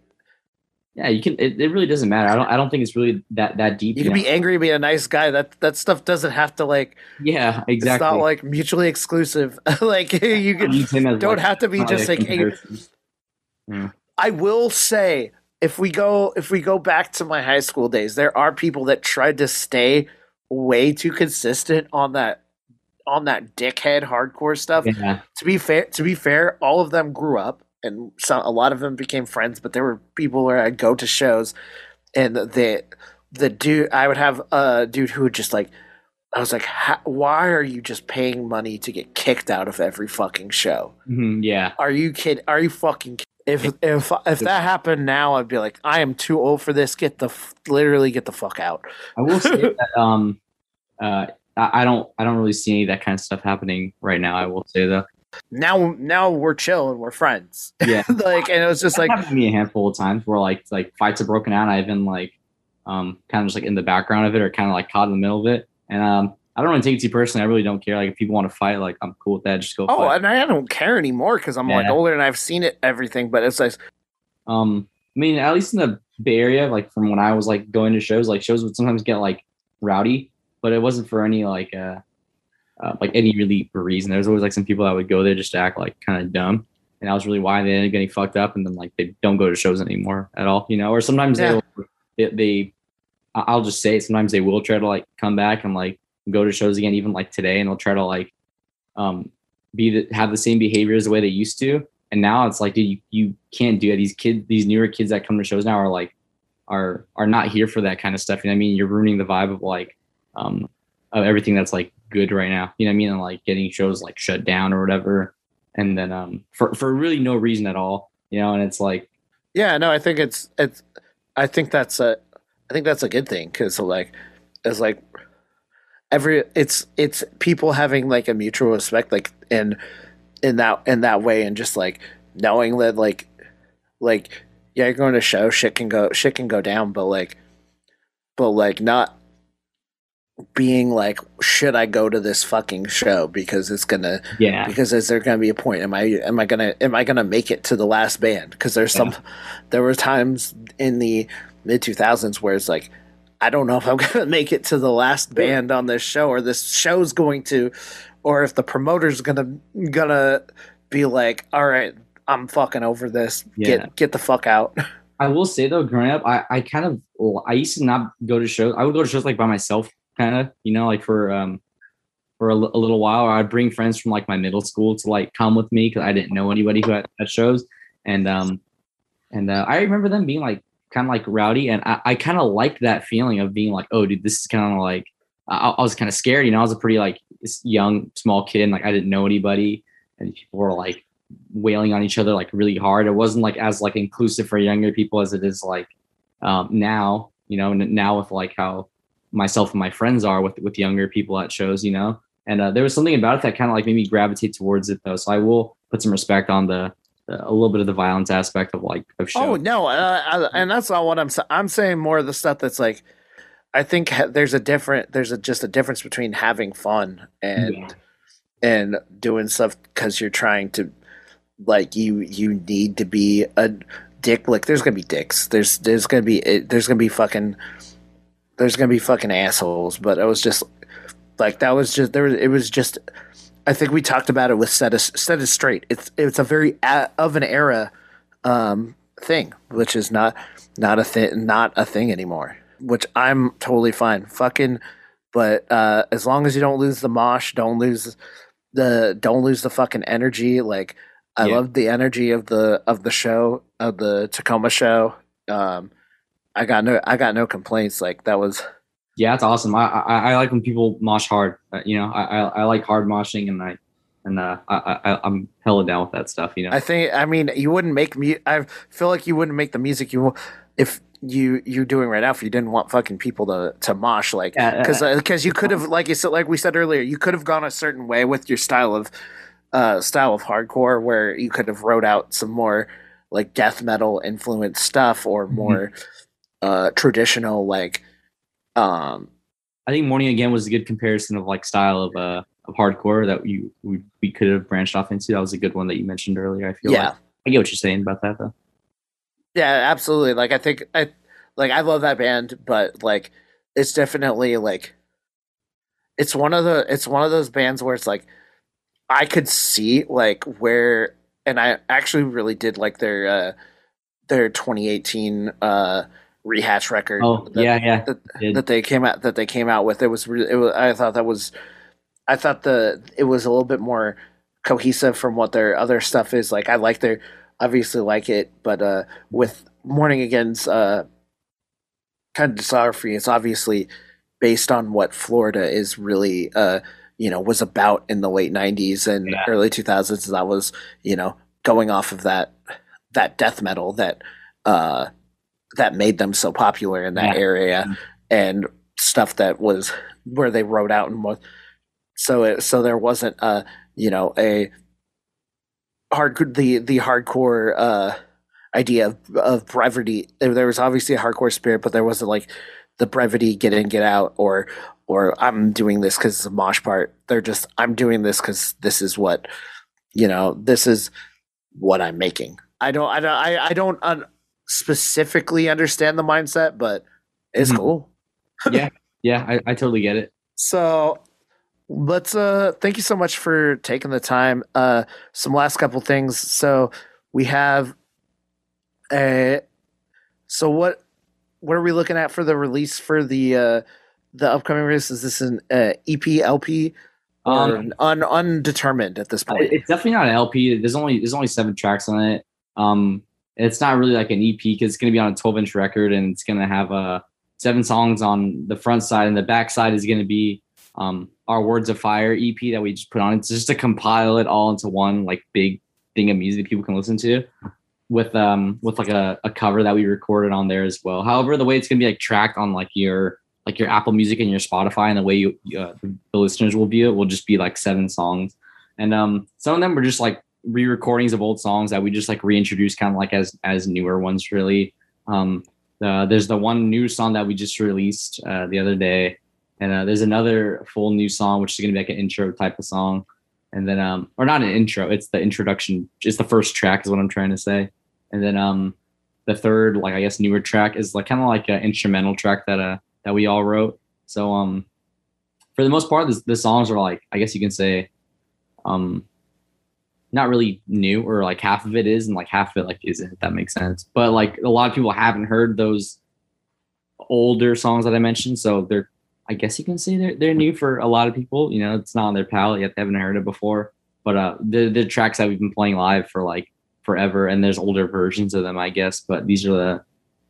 yeah, you can. It, it really doesn't matter. I don't. I don't think it's really that that deep. You can be angry and be a nice guy. That that stuff doesn't have to like. Yeah, exactly. It's not like mutually exclusive. Like you can, don't have to be just like. Yeah. I will say, if we go if we go back to my high school days, there are people that tried to stay way too consistent on that. on that dickhead hardcore stuff. Yeah. To be fair, to be fair, all of them grew up and some, a lot of them became friends, but there were people where I'd go to shows and the, the dude, I would have a dude who would just like, I was like, why are you just paying money to get kicked out of every fucking show? Mm-hmm, yeah. Are you kidding? Are you fucking kidding? If, if, if that happened now, I'd be like, I am too old for this. Get the, literally get the fuck out. I will say that, um, uh, I don't I don't really see any of that kind of stuff happening right now, I will say though. Now now we're chill and we're friends. Yeah. Like, and it was just that like happened to me a handful of times where like like fights have broken out and I've been like um kind of just like in the background of it or kind of like caught in the middle of it. And um I don't really take it too personally. I really don't care. Like if people want to fight, like I'm cool with that. Just go oh, fight. Oh, and I don't care anymore because I'm yeah. like older and I've seen it everything, but it's like um I mean, at least in the Bay Area, like from when I was like going to shows, like shows would sometimes get like rowdy. But it wasn't for any like uh, uh like any really reason. There was always like some people that would go there just to act like kind of dumb, and that was really why they ended up getting fucked up. And then like they don't go to shows anymore at all, you know. Or sometimes yeah. they, they they I'll just say it, sometimes they will try to like come back and like go to shows again, even like today, and they'll try to like um be the, have the same behavior as the way they used to. And now it's like, dude, you, you can't do that. These kids, these newer kids that come to shows now are like are are not here for that kind of stuff. You know what I mean? You're ruining the vibe of like. um of everything that's like good right now, you know what I mean? And like getting shows like shut down or whatever, and then um for for really no reason at all, you know. And it's like yeah no I think it's it's I think that's a I think that's a good thing, because like it's like every it's it's people having like a mutual respect like in in that in that way, and just like knowing that like like yeah you're going to show, shit can go shit can go down, but like but like not being like, should I go to this fucking show because it's gonna yeah because is there gonna be a point, am I am I gonna am I gonna make it to the last band? Because there's yeah. some there were times in the mid two thousands where it's like, I don't know if I'm gonna make it to the last band on this show, or this show's going to, or if the promoter's gonna gonna be like, all right, I'm fucking over this, yeah. get get the fuck out. I will say though, growing up, I, I kind of I used to not go to shows. I would go to shows like by myself, kind of, you know, like for um for a, l- a little while, or I'd bring friends from like my middle school to like come with me because I didn't know anybody who had, had shows, and um and uh, I remember them being like kind of like rowdy, and I, I kind of liked that feeling of being like, oh dude, this is kind of like I, I was kind of scared, you know. I was a pretty like young small kid, and like I didn't know anybody, and people were like wailing on each other like really hard. It wasn't like as like inclusive for younger people as it is like um now, you know, n- now with like how myself and my friends are with with younger people at shows, you know. And uh, there was something about it that kind of like made me gravitate towards it though. So I will put some respect on the, the a little bit of the violence aspect of like of shows. Oh no, uh, I, and that's not what I'm saying. I'm saying more of the stuff that's like, I think ha- there's a different there's a, just a difference between having fun and yeah. and doing stuff because you're trying to, like, you you need to be a dick. Like, there's gonna be dicks. There's there's gonna be there's gonna be fucking there's gonna be fucking assholes. But I was just like, that was just there. It was just. I think we talked about it with Set Us, Set Us Straight. It's it's a very a, of an era um, thing, which is not not a thing not a thing anymore. Which I'm totally fine. Fucking, but uh, as long as you don't lose the mosh, don't lose the don't lose the fucking energy. Like I yeah. loved the energy of the of the show of the Tacoma show. Um, I got no I got no complaints. Like that was. Yeah, that's awesome. I, I I like when people mosh hard. Uh, you know, I, I I like hard moshing, and I and uh, I, I I'm hella down with that stuff. You know, I think I mean you wouldn't make me. I feel like you wouldn't make the music you if you you're doing right now if you didn't want fucking people to to mosh like because uh, because you could have like you said like we said earlier you could have gone a certain way with your style of uh style of hardcore where you could have wrote out some more like death metal influenced stuff or more uh traditional like. Um, I think Morning Again was a good comparison of like style of uh of hardcore that you we, we could have branched off into. That was a good one that you mentioned earlier. I feel yeah. like I get what you're saying about that though. Yeah, absolutely. Like I think I like I love that band, but like it's definitely like it's one of the it's one of those bands where it's like I could see like where and I actually really did like their uh their twenty eighteen uh rehash record oh, that, yeah, yeah. That, that they came out that they came out with it was, re- it was I thought that was I thought the it was a little bit more cohesive from what their other stuff is like I like their obviously like it but uh with Morning Again's uh kind of discography it's obviously based on what Florida is really uh you know was about in the late nineties and yeah. early two thousands that was you know going off of that that death metal that uh that made them so popular in that yeah. area mm-hmm. and stuff that was where they wrote out and was so it, so there wasn't a you know a hard the the hardcore uh idea of, of brevity there was obviously a hardcore spirit but there wasn't like the brevity get in get out or or I'm doing this because it's a mosh part they're just I'm doing this because this is what you know this is what I'm making I don't I don't I, I don't un- specifically understand the mindset but it's mm-hmm. cool yeah yeah I, I totally get it so let's uh thank you so much for taking the time uh some last couple things so we have a so what what are we looking at for the release for the uh the upcoming release is this an uh, E P L P or um an un, undetermined at this point it's definitely not an L P there's only there's only seven tracks on it um it's not really like an E P because it's going to be on a twelve inch record and it's going to have uh, seven songs on the front side and the back side is going to be um, our Words of Fire E P that we just put on. It's just to compile it all into one like big thing of music that people can listen to with um with like a, a cover that we recorded on there as well. However, the way it's going to be like tracked on like your like your Apple Music and your Spotify and the way you, uh, the listeners will view it will just be like seven songs. And um, some of them were just like re-recordings of old songs that we just like reintroduce kind of like as as newer ones really um uh, there's the one new song that we just released uh the other day and uh, there's another full new song which is gonna be like an intro type of song and then um or not an intro it's the introduction it's the first track is what I'm trying to say and then um the third like I guess newer track is like kind of like an instrumental track that uh that we all wrote so um for the most part the, the songs are like I guess you can say um not really new or like half of it is and like half of it like isn't if that makes sense but like a lot of people haven't heard those older songs that I mentioned so they're I guess you can say they're they're new for a lot of people you know it's not on their palette yet they haven't heard it before but uh the the tracks that we've been playing live for like forever and there's older versions of them I guess but these are the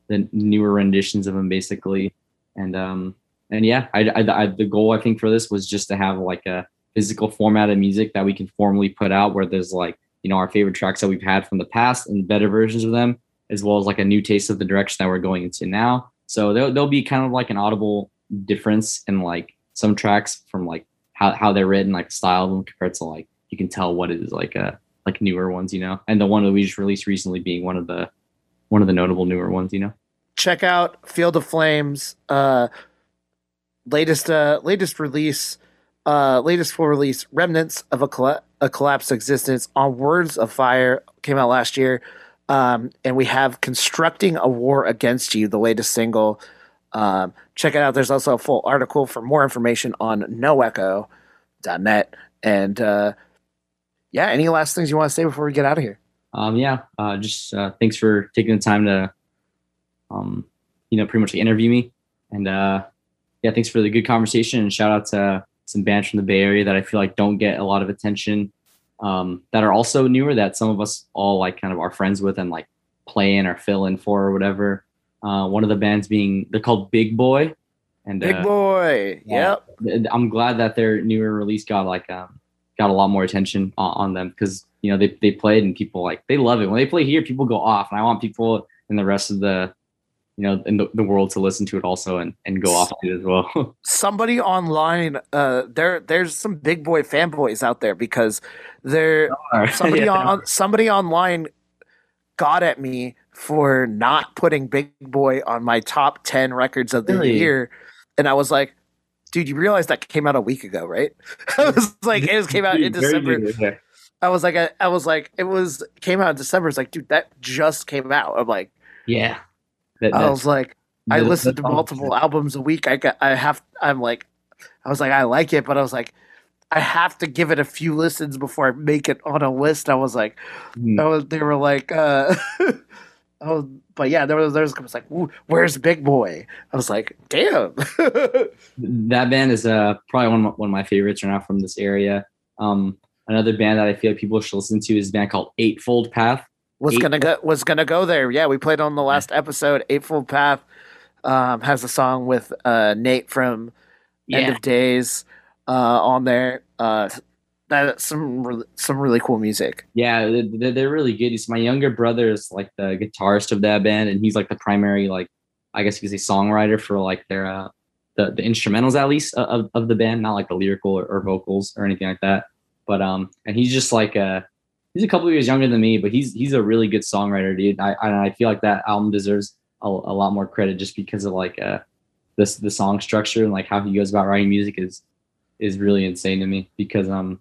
the newer renditions of them basically and um and yeah I, I, I the goal I think for this was just to have like a physical format of music that we can formally put out where there's like, you know, our favorite tracks that we've had from the past and better versions of them, as well as like a new taste of the direction that we're going into now. So there'll, there'll be kind of like an audible difference in like some tracks from like how, how they're written, like style of them compared to like, you can tell what it is like, uh, like newer ones, you know, and the one that we just released recently being one of the, one of the notable newer ones, you know, check out Field of Flames, uh, latest, uh, latest release, uh, latest full release, Remnants of a, Colla- a Collapsed Existence, on Words of Fire, came out last year. Um, and we have Constructing a War Against You, the latest single. Um, check it out. There's also a full article for more information on no echo dot net. And uh, yeah, any last things you want to say before we get out of here? Um, yeah, uh, just uh, thanks for taking the time to, um, you know, pretty much interview me. And uh, yeah, thanks for the good conversation, and shout out to some bands from the Bay Area that I feel like don't get a lot of attention, um, that are also newer, that some of us all like kind of are friends with and like play in or fill in for or whatever. Uh, one of the bands being, they're called Big Boy. And Big uh, Boy, yeah, yep. I'm glad that their newer release got like um, got a lot more attention on, on them, because you know they they played and people like they love it when they play here. People go off, and I want people and the rest of the you know in the, the world to listen to it also and, and go off to it as well. Somebody online, uh, there there's some Big Boy fanboys out there, because there somebody yeah. on somebody online got at me for not putting Big Boy on my top ten records of the really? year. And I was like, dude, you realize that came out a week ago, right? I was like, it just came out in December. Yeah. I was like, I, I was like, it was came out in December. It's like, dude, that just came out. I'm like, yeah. That, I was like, I listened to multiple albums a week. I got, I have, I'm like, I was like, I like it, but I was like, I have to give it a few listens before I make it on a list. I was like, hmm. I was, they were like, uh, oh, but yeah, there was, there was, was like, where's Big Boy? I was like, damn. That band is uh, probably one of, my, one of my favorites right now from this area. Um, another band that I feel like people should listen to is a band called Eightfold Path. Was Eightfold. gonna go was gonna go there. Yeah, we played on the last episode. Eightfold Path um, has a song with uh, Nate from yeah. End of Days. Uh, on there, uh, that some re- some really cool music. Yeah, they're, they're really good. It's my younger brother is like the guitarist of that band, and he's like the primary, like I guess you could say, songwriter for like their uh, the the instrumentals at least of, of the band, not like the lyrical or, or vocals or anything like that. But um, and he's just like uh he's a couple of years younger than me, but he's he's a really good songwriter, dude. I I, I feel like that album deserves a, a lot more credit just because of like uh this the song structure and like how he goes about writing music is. is really insane to me, because um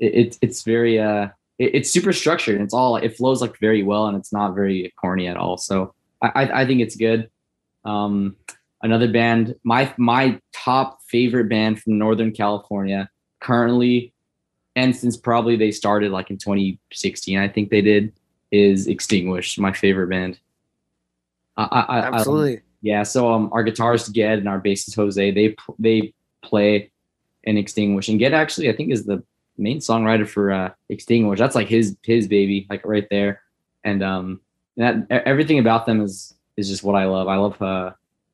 it, it it's very uh it, it's super structured, and it's all it flows like very well, and it's not very corny at all, so I I think it's good. Um another band, my my top favorite band from Northern California currently, and since probably they started like in twenty sixteen, I think they did, is Extinguished, my favorite band. I, I, absolutely I, yeah so um our guitarist Ged and our bassist Jose, they they play and Extinguish, and Get actually I think is the main songwriter for uh Extinguish. That's like his his baby, like right there. And um that everything about them is is just what I love. I love uh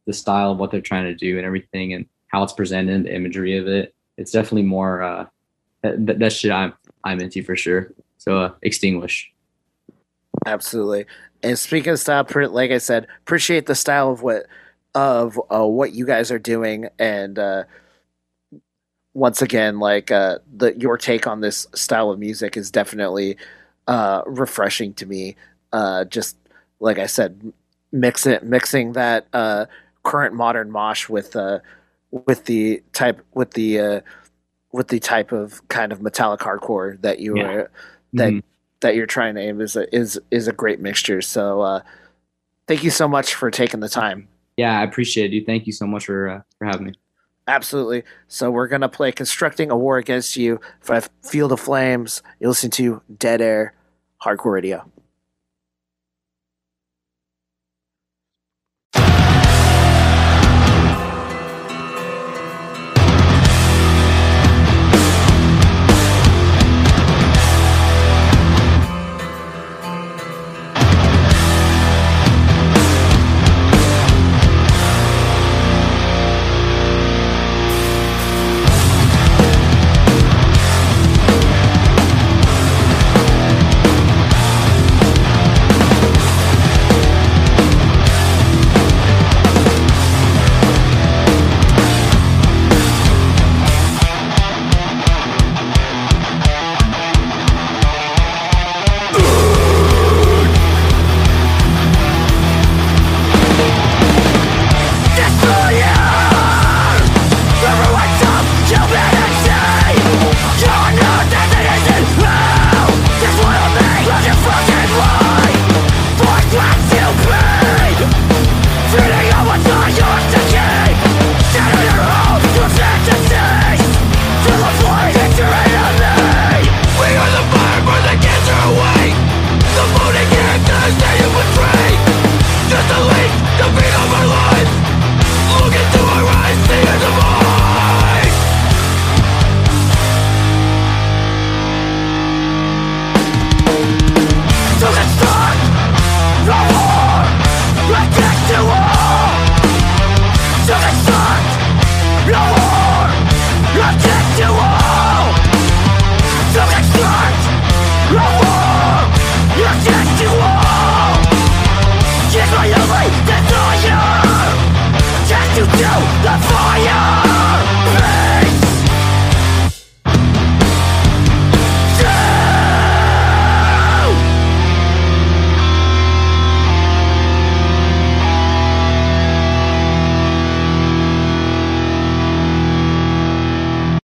the style of what they're trying to do and everything, and how it's presented, the imagery of it. It's definitely more uh that, that shit I'm I'm into for sure. So uh, Extinguish. Absolutely. And speaking of style, like I said, appreciate the style of what of uh, what you guys are doing, and uh once again, like uh, the your take on this style of music is definitely uh, refreshing to me. Uh, just like I said, mix it, mixing that uh, current modern mosh with uh, with the type with the uh, with the type of kind of metallic hardcore that you yeah. are that mm-hmm. that you're trying to aim is a, is is a great mixture. So uh, thank you so much for taking the time. Yeah, I appreciate you. Thank you so much for uh, for having me. Absolutely. So we're going to play Constructing a War Against You by Field of Flames. You listen to Dead Air Hardcore Radio.